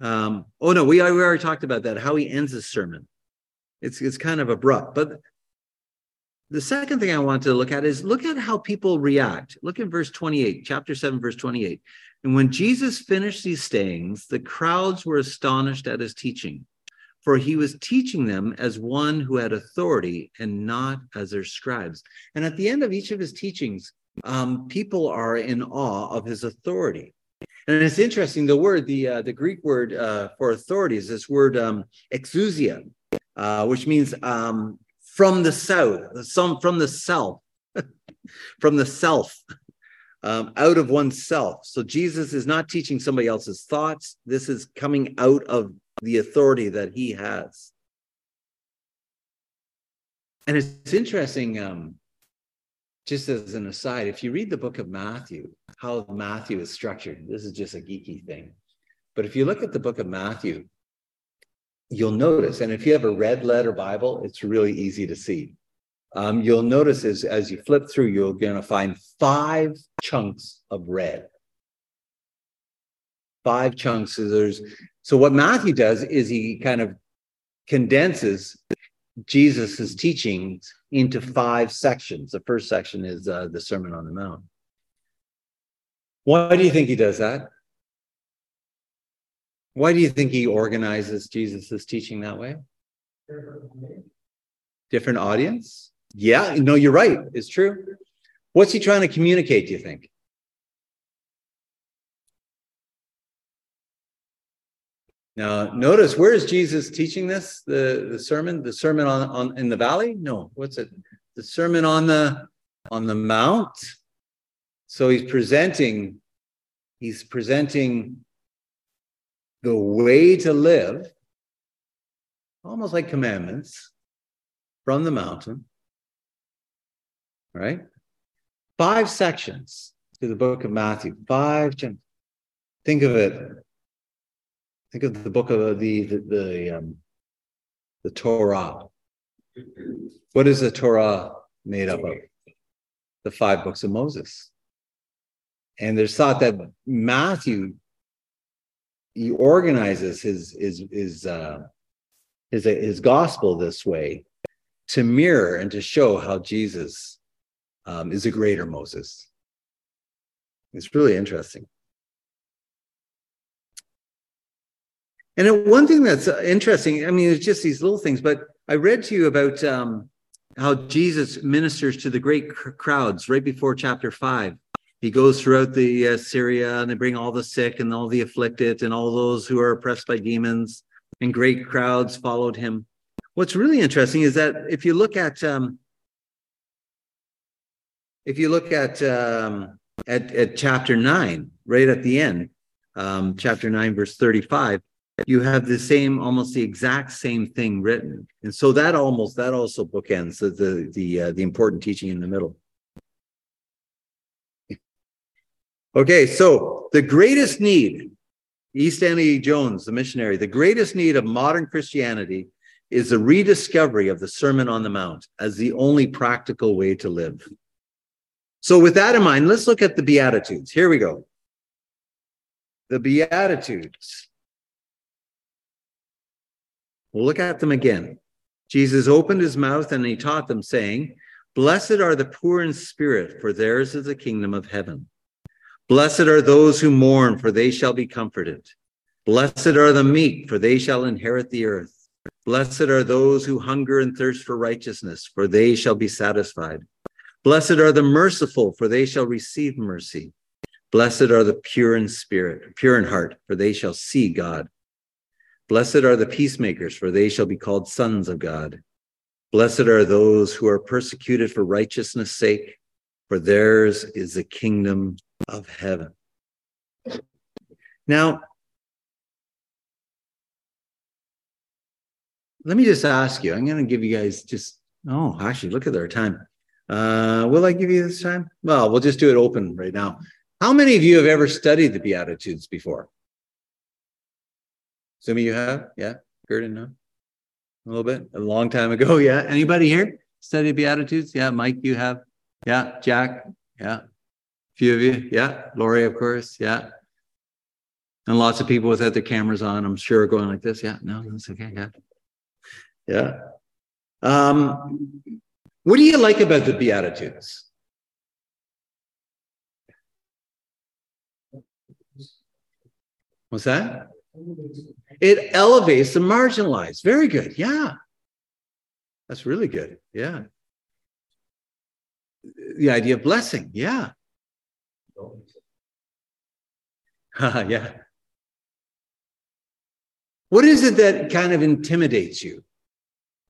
Oh, no, we already talked about that, how he ends his sermon. It's kind of abrupt. But the second thing I want to look at is look at how people react. Look at verse 28, chapter 7, verse 28. And when Jesus finished these sayings, the crowds were astonished at his teaching. For he was teaching them as one who had authority and not as their scribes. And at the end of each of his teachings, people are in awe of his authority. And it's interesting, the word, the Greek word for authority is this word exousia, which means from the south, from the self, from the self, out of oneself. So Jesus is not teaching somebody else's thoughts. This is coming out of the authority that he has. And it's interesting, just as an aside, if you read the book of Matthew, how Matthew is structured, this is just a geeky thing. But if you look at the book of Matthew, you'll notice, and if you have a red letter Bible, it's really easy to see. You'll notice as you flip through, you're going to find 5 chunks of red. 5 chunks. So what Matthew does is he kind of condenses Jesus's teachings into 5 sections. The first section is the Sermon on the Mount. Why do you think he does that? Why do you think he organizes Jesus's teaching that way? Different audience? Yeah, no, you're right. It's true. What's he trying to communicate, do you think? Now, notice, where is Jesus teaching this? The sermon? The sermon on in the valley? No, what's it? The sermon on the mount. So he's presenting the way to live, almost like commandments, from the mountain. All right? 5 sections to the book of Matthew. 5 chapters. Think of it. Think of the book of the Torah. What is the Torah made up of? The 5 books of Moses. And there's thought that Matthew, he organizes his gospel this way to mirror and to show how Jesus is a greater Moses. It's really interesting. And one thing that's interesting, I mean, it's just these little things, but I read to you about how Jesus ministers to the great crowds right before chapter 5. He goes throughout the Syria, and they bring all the sick and all the afflicted and all those who are oppressed by demons, and great crowds followed him. What's really interesting is that if you look at at chapter 9, right at the end, chapter 9, verse 35, you have the same, almost the exact same thing written. And so that also bookends the important teaching in the middle. Okay, so the greatest need, E. Stanley Jones, the missionary, the greatest need of modern Christianity is the rediscovery of the Sermon on the Mount as the only practical way to live. So with that in mind, let's look at the Beatitudes. Here we go. The Beatitudes. We'll look at them again. Jesus opened his mouth and he taught them, saying, "Blessed are the poor in spirit, for theirs is the kingdom of heaven. Blessed are those who mourn, for they shall be comforted. Blessed are the meek, for they shall inherit the earth. Blessed are those who hunger and thirst for righteousness, for they shall be satisfied. Blessed are the merciful, for they shall receive mercy. Blessed are the pure in spirit, pure in heart, for they shall see God. Blessed are the peacemakers, for they shall be called sons of God. Blessed are those who are persecuted for righteousness' sake, for theirs is the kingdom of heaven." Now, let me just ask you, I'm going to give you guys just, oh, actually, look at our time. Will I give you this time? Well, we'll just do it open right now. How many of you have ever studied the Beatitudes before? Assuming you have, yeah, heard it now, a little bit, a long time ago, yeah. Anybody here studied Beatitudes? Yeah, Mike, you have, yeah, Jack, yeah. Few of you, yeah. Lori, of course, yeah. And lots of people without their cameras on, I'm sure, are going like this. Yeah, no, that's okay, yeah. Yeah. What do you like about the Beatitudes? What's that? It elevates the marginalized. Very good, yeah. That's really good, yeah. The idea of blessing, yeah. Yeah. What is it that kind of intimidates you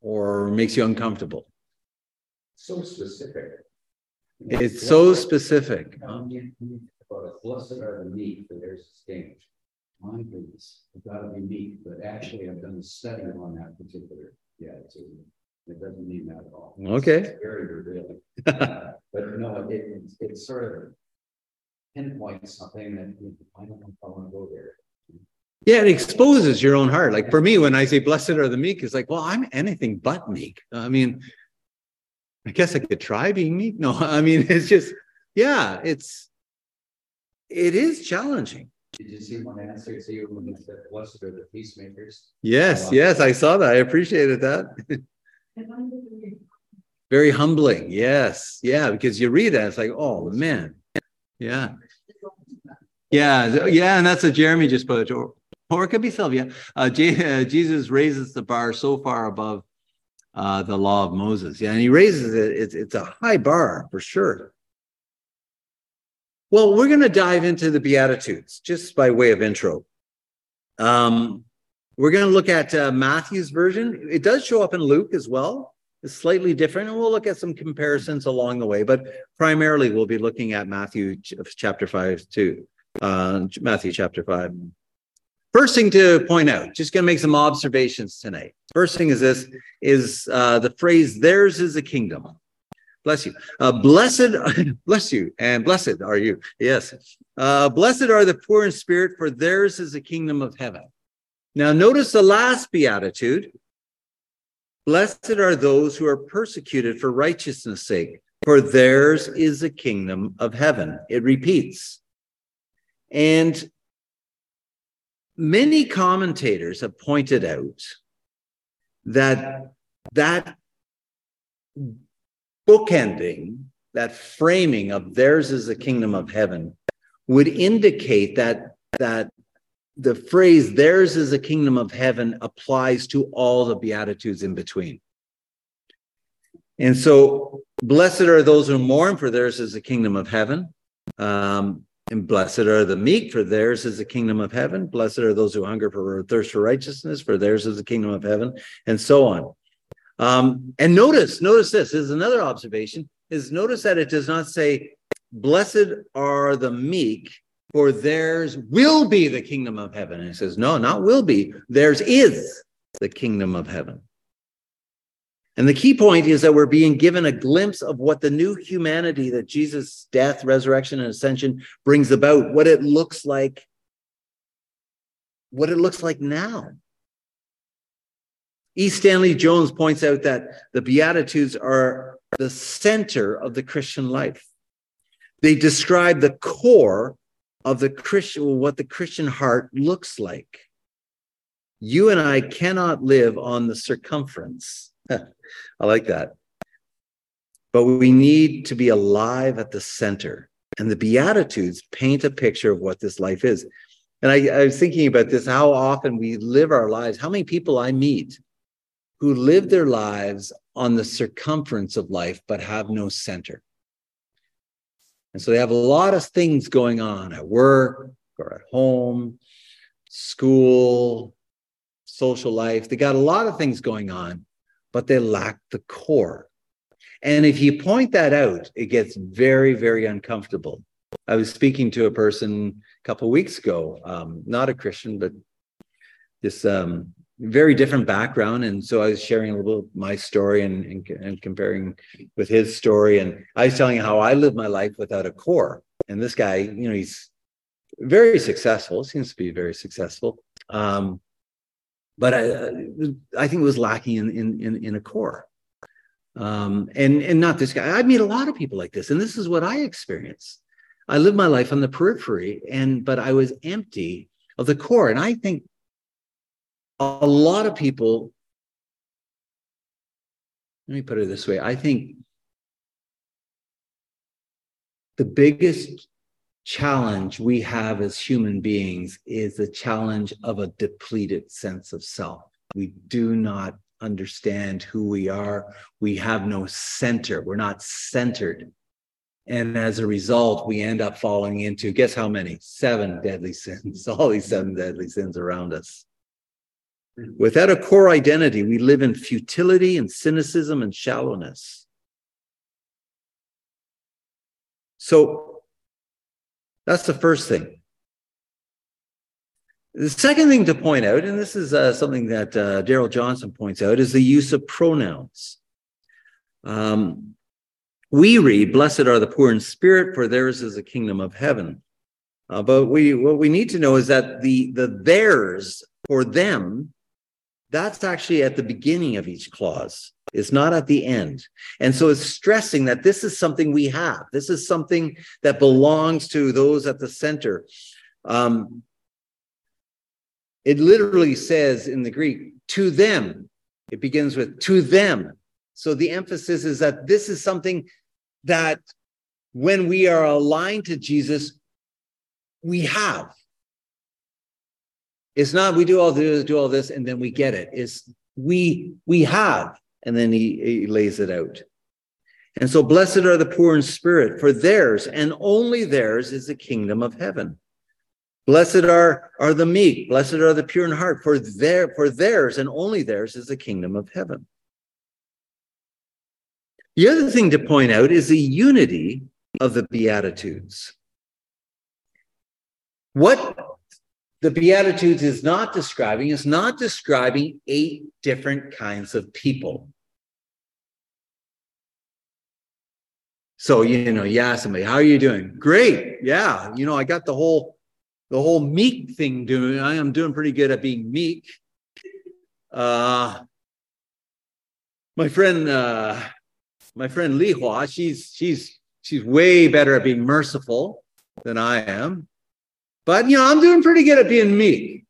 or makes you uncomfortable? So specific. It's so specific. Blessed are the meek, for theirs is gain. My goodness, I've got to be meek, but actually I've done a study on that particular. Yeah, it doesn't mean that at all. Okay. It's very revealing. But no, it's sort of pinpoint something that I don't know if I want to go there. Yeah, it exposes your own heart. Like for me, when I say blessed are the meek, it's like, well, I'm anything but meek. I mean, I guess I could try being meek. No, I mean, it's just, yeah, it is challenging. Did you see my answer to you when I said blessed are the peacemakers? Yes, yes, I saw that. I appreciated that. Very humbling. Yes. Yeah, because you read that, it's like, oh, man. Yeah. Yeah. Yeah. And that's what Jeremy just put. Or it could be Sylvia. Jesus raises the bar so far above the law of Moses. Yeah. And he raises it. It's a high bar for sure. Well, we're going to dive into the Beatitudes just by way of intro. We're going to look at Matthew's version. It does show up in Luke as well. It's slightly different, and we'll look at some comparisons along the way, but primarily we'll be looking at Matthew chapter 5. First thing to point out, just going to make some observations tonight. First thing is this, is the phrase, theirs is a kingdom. Bless you. Bless you, and blessed are you. Yes. Blessed are the poor in spirit, for theirs is the kingdom of heaven. Now notice the last Beatitude. Blessed are those who are persecuted for righteousness' sake, for theirs is the kingdom of heaven. It repeats. And many commentators have pointed out that bookending that framing of theirs is the kingdom of heaven would indicate that the phrase theirs is the kingdom of heaven applies to all the Beatitudes in between. And so blessed are those who mourn, for theirs is the kingdom of heaven. And blessed are the meek, for theirs is the kingdom of heaven. Blessed are those who hunger for or thirst for righteousness, for theirs is the kingdom of heaven, and so on. And notice this is another observation, is notice that it does not say, blessed are the meek, for theirs will be the kingdom of heaven. And it says, no, not will be, theirs is the kingdom of heaven. And the key point is that we're being given a glimpse of what the new humanity that Jesus' death, resurrection, and ascension brings about, what it looks like now. E. Stanley Jones points out that the Beatitudes are the center of the Christian life. They describe the core of the Christian, what the Christian heart looks like. You and I cannot live on the circumference. I like that. But we need to be alive at the center. And the Beatitudes paint a picture of what this life is. And I was thinking about this, how often we live our lives, how many people I meet who live their lives on the circumference of life, but have no center. And so they have a lot of things going on at work or at home, school, social life. They got a lot of things going on, but they lack the core. And if you point that out, it gets very, very uncomfortable. I was speaking to a person a couple of weeks ago, not a Christian, but this very different background. And so I was sharing a little of my story and comparing with his story. And I was telling him how I live my life without a core. And this guy, he's very successful, seems to be very successful. But I think it was lacking in a core. And not this guy. I meet a lot of people like this. And this is what I experienced. I lived my life on the periphery, but I was empty of the core. And I think a lot of people, let me put it this way, I think the biggest challenge we have as human beings is the challenge of a depleted sense of self. We do not understand who we are. We have no center. We're not centered. And as a result, we end up falling into, guess how many? 7 deadly sins, all these 7 deadly sins around us. Without a core identity, we live in futility and cynicism and shallowness. So that's the first thing. The second thing to point out, and this is something that Darrell Johnson points out, is the use of pronouns. We read, blessed are the poor in spirit, for theirs is the kingdom of heaven. But what we need to know is that the theirs, for them, that's actually at the beginning of each clause. It's not at the end. And so it's stressing that this is something we have. This is something that belongs to those at the center. It literally says in the Greek, to them. It begins with to them. So the emphasis is that this is something that when we are aligned to Jesus, we have. It's not we do all this and then we get it. It's we have, and then he lays it out. And so blessed are the poor in spirit, for theirs and only theirs is the kingdom of heaven. Blessed are the meek, blessed are the pure in heart, for theirs and only theirs is the kingdom of heaven. The other thing to point out is the unity of the Beatitudes. What the Beatitudes is not describing 8 different kinds of people. So, you ask somebody, how are you doing? Great. Yeah. I got the whole meek thing doing. I am doing pretty good at being meek. My friend Li Hua, she's way better at being merciful than I am. But, I'm doing pretty good at being meek.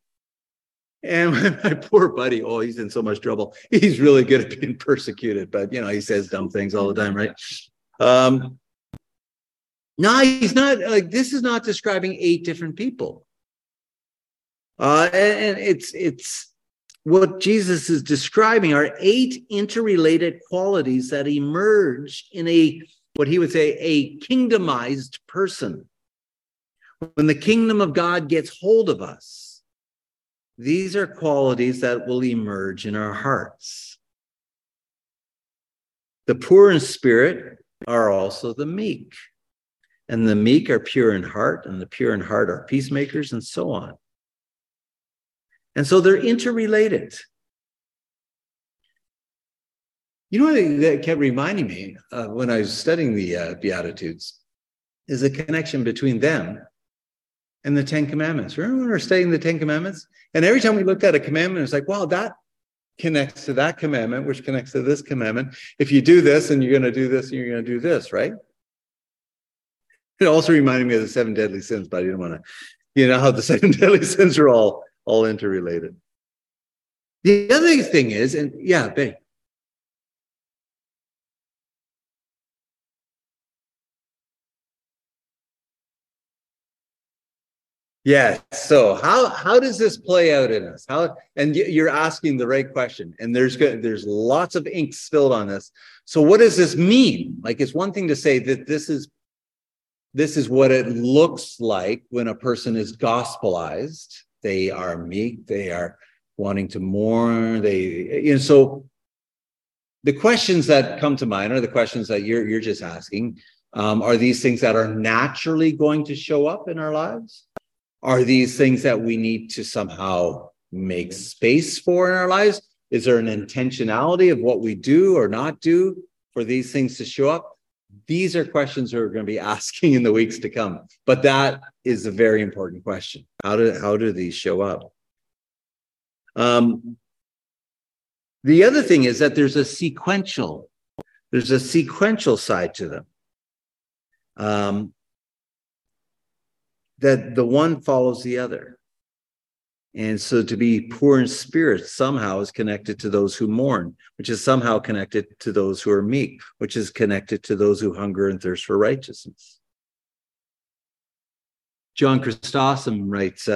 And my poor buddy, oh, he's in so much trouble. He's really good at being persecuted. But, he says dumb things all the time, right? No, he's not. Like, this is not describing 8 different people. And it's what Jesus is describing are 8 interrelated qualities that emerge in a, what he would say, a kingdomized person. When the kingdom of God gets hold of us, these are qualities that will emerge in our hearts. The poor in spirit are also the meek, and the meek are pure in heart, and the pure in heart are peacemakers, and so on. And so they're interrelated. You know what that kept reminding me when I was studying the Beatitudes is the connection between them and the Ten Commandments. Remember when we were studying the Ten Commandments? And every time we looked at a commandment, it's like, wow, that connects to that commandment, which connects to this commandment. If you do this, and you're going to do this, and you're going to do this, right? It also reminded me of the 7 deadly sins, but I didn't want to, you know, how the 7 deadly sins are all interrelated. The other thing is, and yeah, Benny. Yes. So how does this play out in us? How, and you're asking the right question, and there's lots of ink spilled on this. So what does this mean? Like, it's one thing to say that this is what it looks like when a person is gospelized. They are meek. They are wanting to mourn. They, you know, so the questions that come to mind are the questions that you're just asking. Are these things that are naturally going to show up in our lives? Are these things that we need to somehow make space for in our lives? Is there an intentionality of what we do or not do for these things to show up? These are questions we're going to be asking in the weeks to come. But that is a very important question. How do these show up? The other thing is that there's a sequential side to them. That the one follows the other. And so to be poor in spirit somehow is connected to those who mourn, which is somehow connected to those who are meek, which is connected to those who hunger and thirst for righteousness. John Chrysostom writes,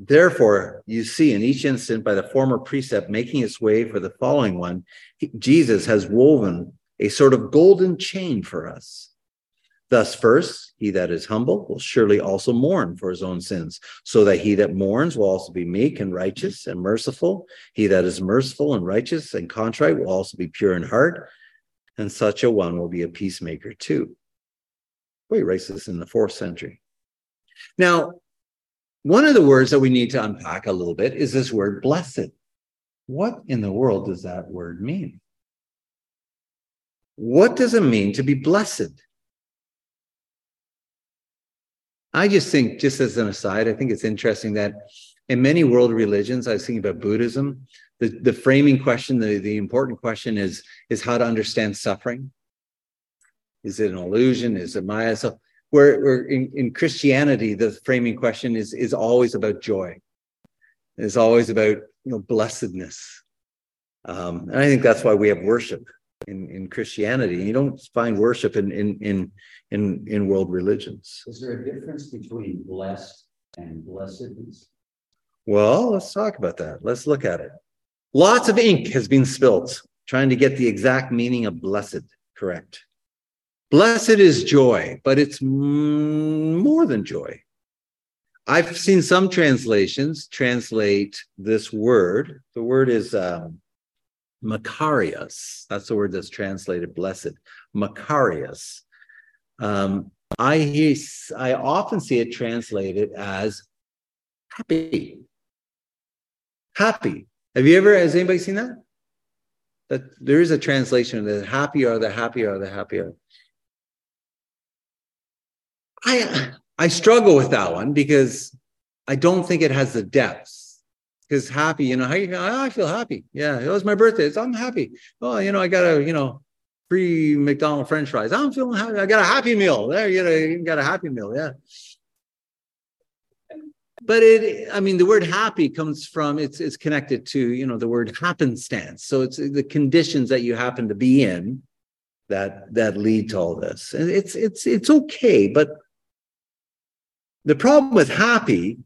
therefore, you see in each instant by the former precept making its way for the following one, Jesus has woven a sort of golden chain for us. Thus, first, he that is humble will surely also mourn for his own sins, so that he that mourns will also be meek and righteous and merciful. He that is merciful and righteous and contrite will also be pure in heart, and such a one will be a peacemaker too. Well, he writes this in the 4th century. Now, one of the words that we need to unpack a little bit is this word blessed. What in the world does that word mean? What does it mean to be blessed? I just think, just as an aside, I think it's interesting that in many world religions, I was thinking about Buddhism, the framing question, the important question is how to understand suffering. Is it an illusion? Is it Maya? So where in Christianity, the framing question is always about joy. It's always about, you know, blessedness. And I think that's why we have worship in Christianity. You don't find worship in world religions. Is there a difference between blessed and blessedness? Well, let's talk about that. Let's look at it. Lots of ink has been spilled trying to get the exact meaning of blessed correct. Blessed is joy, but it's more than joy. I've seen some translations translate this word. The word is Macarius. That's the word that's translated blessed. Macarius. I often see it translated as happy. Happy. Has anybody seen that? That there is a translation of the happy or the happy or the happier. I struggle with that one because I don't think it has the depth. Because happy, you know, how you feel? Oh, I feel happy. Yeah, it was my birthday. I'm happy. Oh, you know, I got a, you know, free McDonald's French fries. I'm feeling happy. I got a happy meal. There, you know, you got a happy meal. Yeah. But the word happy comes from, it's connected to, you know, the word happenstance. So it's the conditions that you happen to be in that lead to all this. And it's okay, but the problem with happy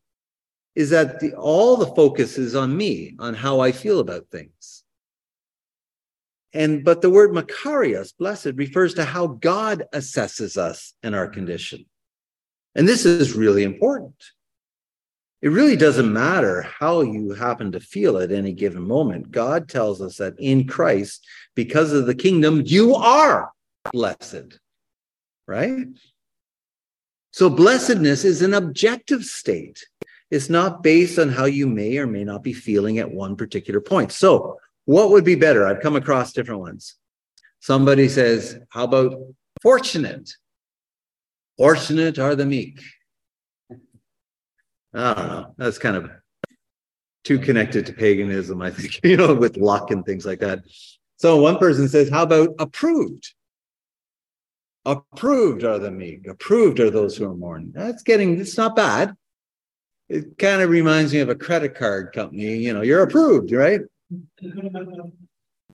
is that all the focus is on me, on how I feel about things. But the word makarios, blessed, refers to how God assesses us and our condition. And this is really important. It really doesn't matter how you happen to feel at any given moment. God tells us that in Christ, because of the kingdom, you are blessed, right? So blessedness is an objective state. It's not based on how you may or may not be feeling at one particular point. So what would be better? I've come across different ones. Somebody says, how about fortunate? Fortunate are the meek. I don't know. That's kind of too connected to paganism, I think, with luck and things like that. So one person says, how about approved? Approved are the meek. Approved are those who are mourned. It's not bad. It kind of reminds me of a credit card company. You're approved, right?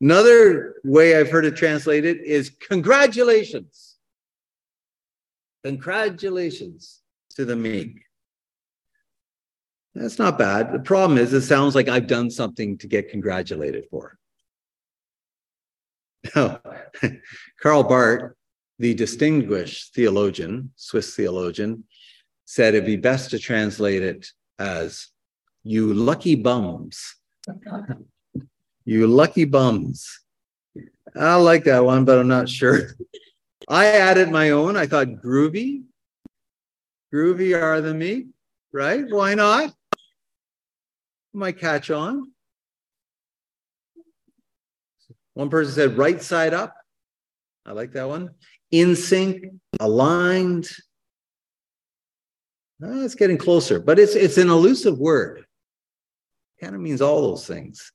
Another way I've heard it translated is congratulations. Congratulations to the meek. That's not bad. The problem is, it sounds like I've done something to get congratulated for. Now, Karl Barth, the distinguished theologian, Swiss theologian, said it'd be best to translate it as, you lucky bums. You lucky bums. I like that one, but I'm not sure. I added my own. I thought groovy. Groovy are the meek, right? Why not? Might catch on. One person said right side up. I like that one. In sync, aligned. Oh, it's getting closer, but it's an elusive word. Kind of means all those things.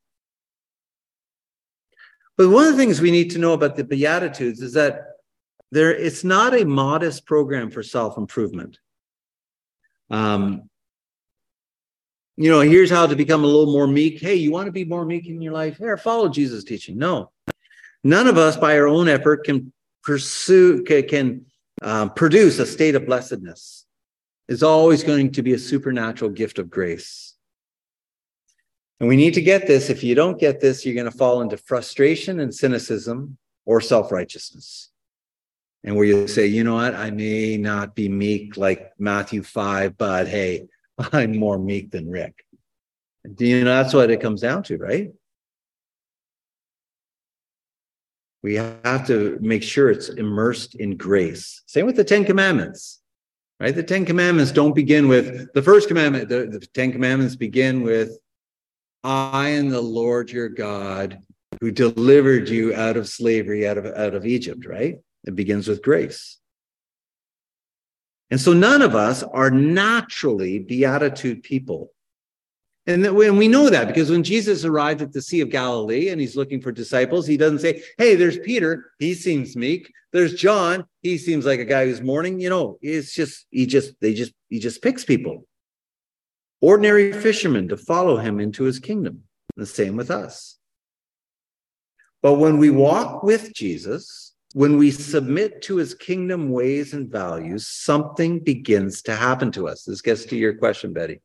But one of the things we need to know about the Beatitudes is that it's not a modest program for self-improvement. Here's how to become a little more meek. Hey, you want to be more meek in your life? Here, follow Jesus' teaching. No, none of us by our own effort can produce a state of blessedness. It's always going to be a supernatural gift of grace. And we need to get this. If you don't get this, you're going to fall into frustration and cynicism or self-righteousness. And where you say, you know what, I may not be meek like Matthew 5, but hey, I'm more meek than Rick. That's what it comes down to, right? We have to make sure it's immersed in grace. Same with the Ten Commandments, right? The Ten Commandments don't begin with the first commandment. The Ten Commandments begin with, I am the Lord your God who delivered you out of slavery, out of Egypt, right? It begins with grace. And so none of us are naturally beatitude people. And we know that because when Jesus arrived at the Sea of Galilee and he's looking for disciples, he doesn't say, hey, there's Peter, he seems meek. There's John, he seems like a guy who's mourning. He just picks people. Ordinary fishermen to follow him into his kingdom. The same with us. But when we walk with Jesus, when we submit to his kingdom ways and values, something begins to happen to us. This gets to your question, Betty.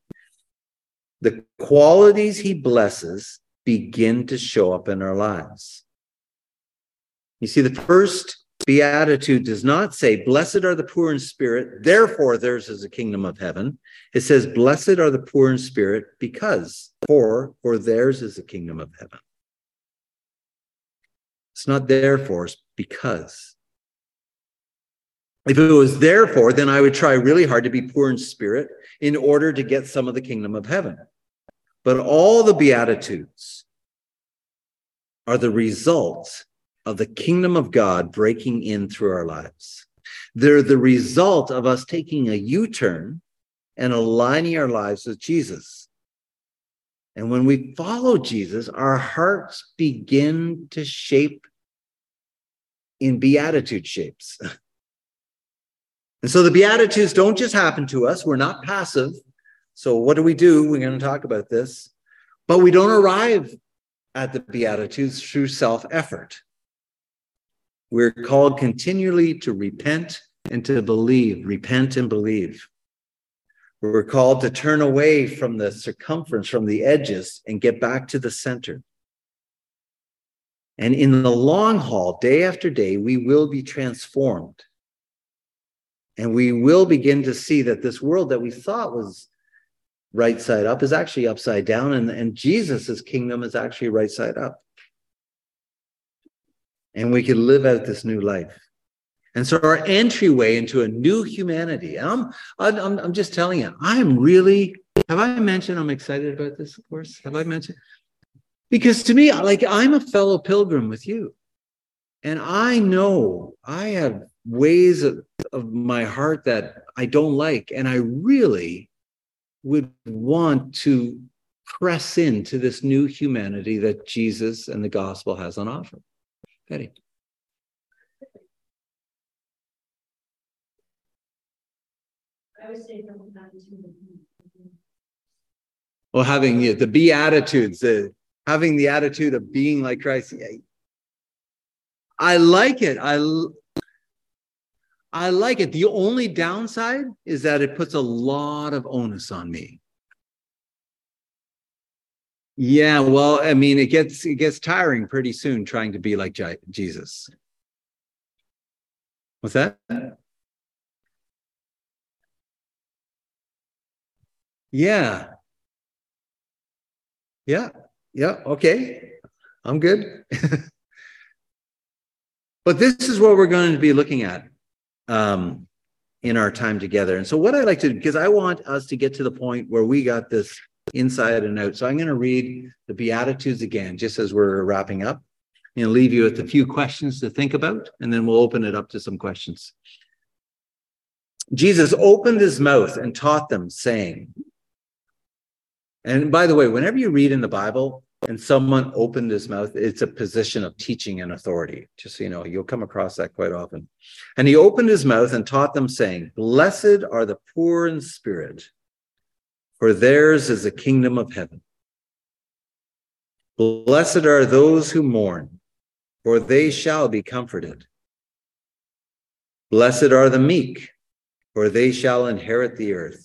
The qualities he blesses begin to show up in our lives. You see, the first beatitude does not say, blessed are the poor in spirit, therefore theirs is the kingdom of heaven. It says, blessed are the poor in spirit because, for theirs is the kingdom of heaven. It's not therefore, it's because. If it was therefore, then I would try really hard to be poor in spirit in order to get some of the kingdom of heaven. But all the Beatitudes are the result of the kingdom of God breaking in through our lives. They're the result of us taking a U-turn and aligning our lives with Jesus. And when we follow Jesus, our hearts begin to shape in beatitude shapes. And so the Beatitudes don't just happen to us. We're not passive. So what do? We're going to talk about this. But we don't arrive at the Beatitudes through self-effort. We're called continually to repent and to believe. Repent and believe. We're called to turn away from the circumference, from the edges, and get back to the center. And in the long haul, day after day, we will be transformed. And we will begin to see that this world that we thought was right side up is actually upside down, and Jesus's kingdom is actually right side up. And we can live out this new life. And so our entryway into a new humanity. And I'm just telling you, I'm really, have I mentioned I'm excited about this course? Have I mentioned? Because to me, like, I'm a fellow pilgrim with you. And I know I have ways of my heart that I don't like. And I really would want to press into this new humanity that Jesus and the gospel has on offer. Betty. I would say from the attitude. Well, having the Beatitudes, having the attitude of being like Christ. I like it. I like it. The only downside is that it puts a lot of onus on me. Yeah, well, I mean, it gets tiring pretty soon trying to be like Jesus. What's that? Yeah, okay. I'm good. But this is what we're going to be looking at in our time together. And so what I like to do, because I want us to get to the point where we got this inside and out. So I'm going to read the Beatitudes again, just as we're wrapping up, and leave you with a few questions to think about, and then we'll open it up to some questions. Jesus opened his mouth and taught them, saying, and by the way, whenever you read in the Bible and someone opened his mouth, it's a position of teaching and authority. Just so you know, you'll come across that quite often. And he opened his mouth and taught them, saying, blessed are the poor in spirit, for theirs is the kingdom of heaven. Blessed are those who mourn, for they shall be comforted. Blessed are the meek, for they shall inherit the earth.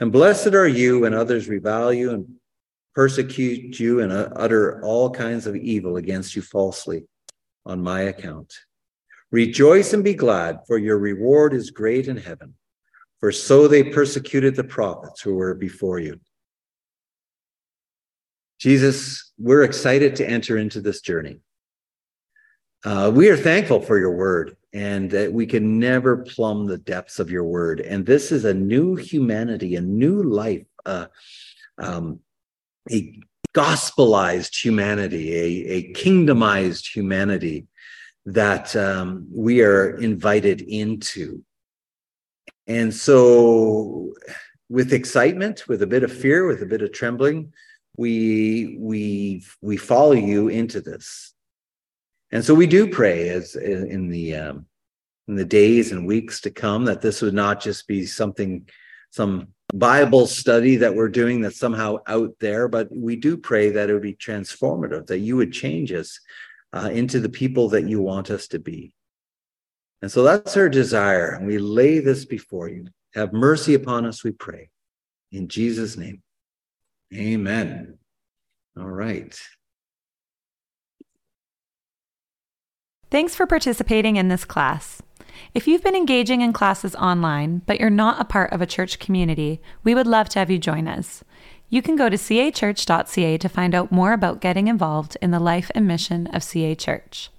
And blessed are you when others revile you and persecute you and utter all kinds of evil against you falsely on my account. Rejoice and be glad, for your reward is great in heaven. For so they persecuted the prophets who were before you. Jesus, we're excited to enter into this journey. We are thankful for your word, and that we can never plumb the depths of your word. And this is a new humanity, a new life, a gospelized humanity, a kingdomized humanity that we are invited into. And so with excitement, with a bit of fear, with a bit of trembling, we follow you into this. And so we do pray, as in the days and weeks to come, that this would not just be something, some Bible study that we're doing that's somehow out there, but we do pray that it would be transformative, that you would change us into the people that you want us to be. And so that's our desire, and we lay this before you. Have mercy upon us, we pray. In Jesus' name, amen. All right. Thanks for participating in this class. If you've been engaging in classes online, but you're not a part of a church community, we would love to have you join us. You can go to cachurch.ca to find out more about getting involved in the life and mission of CA Church.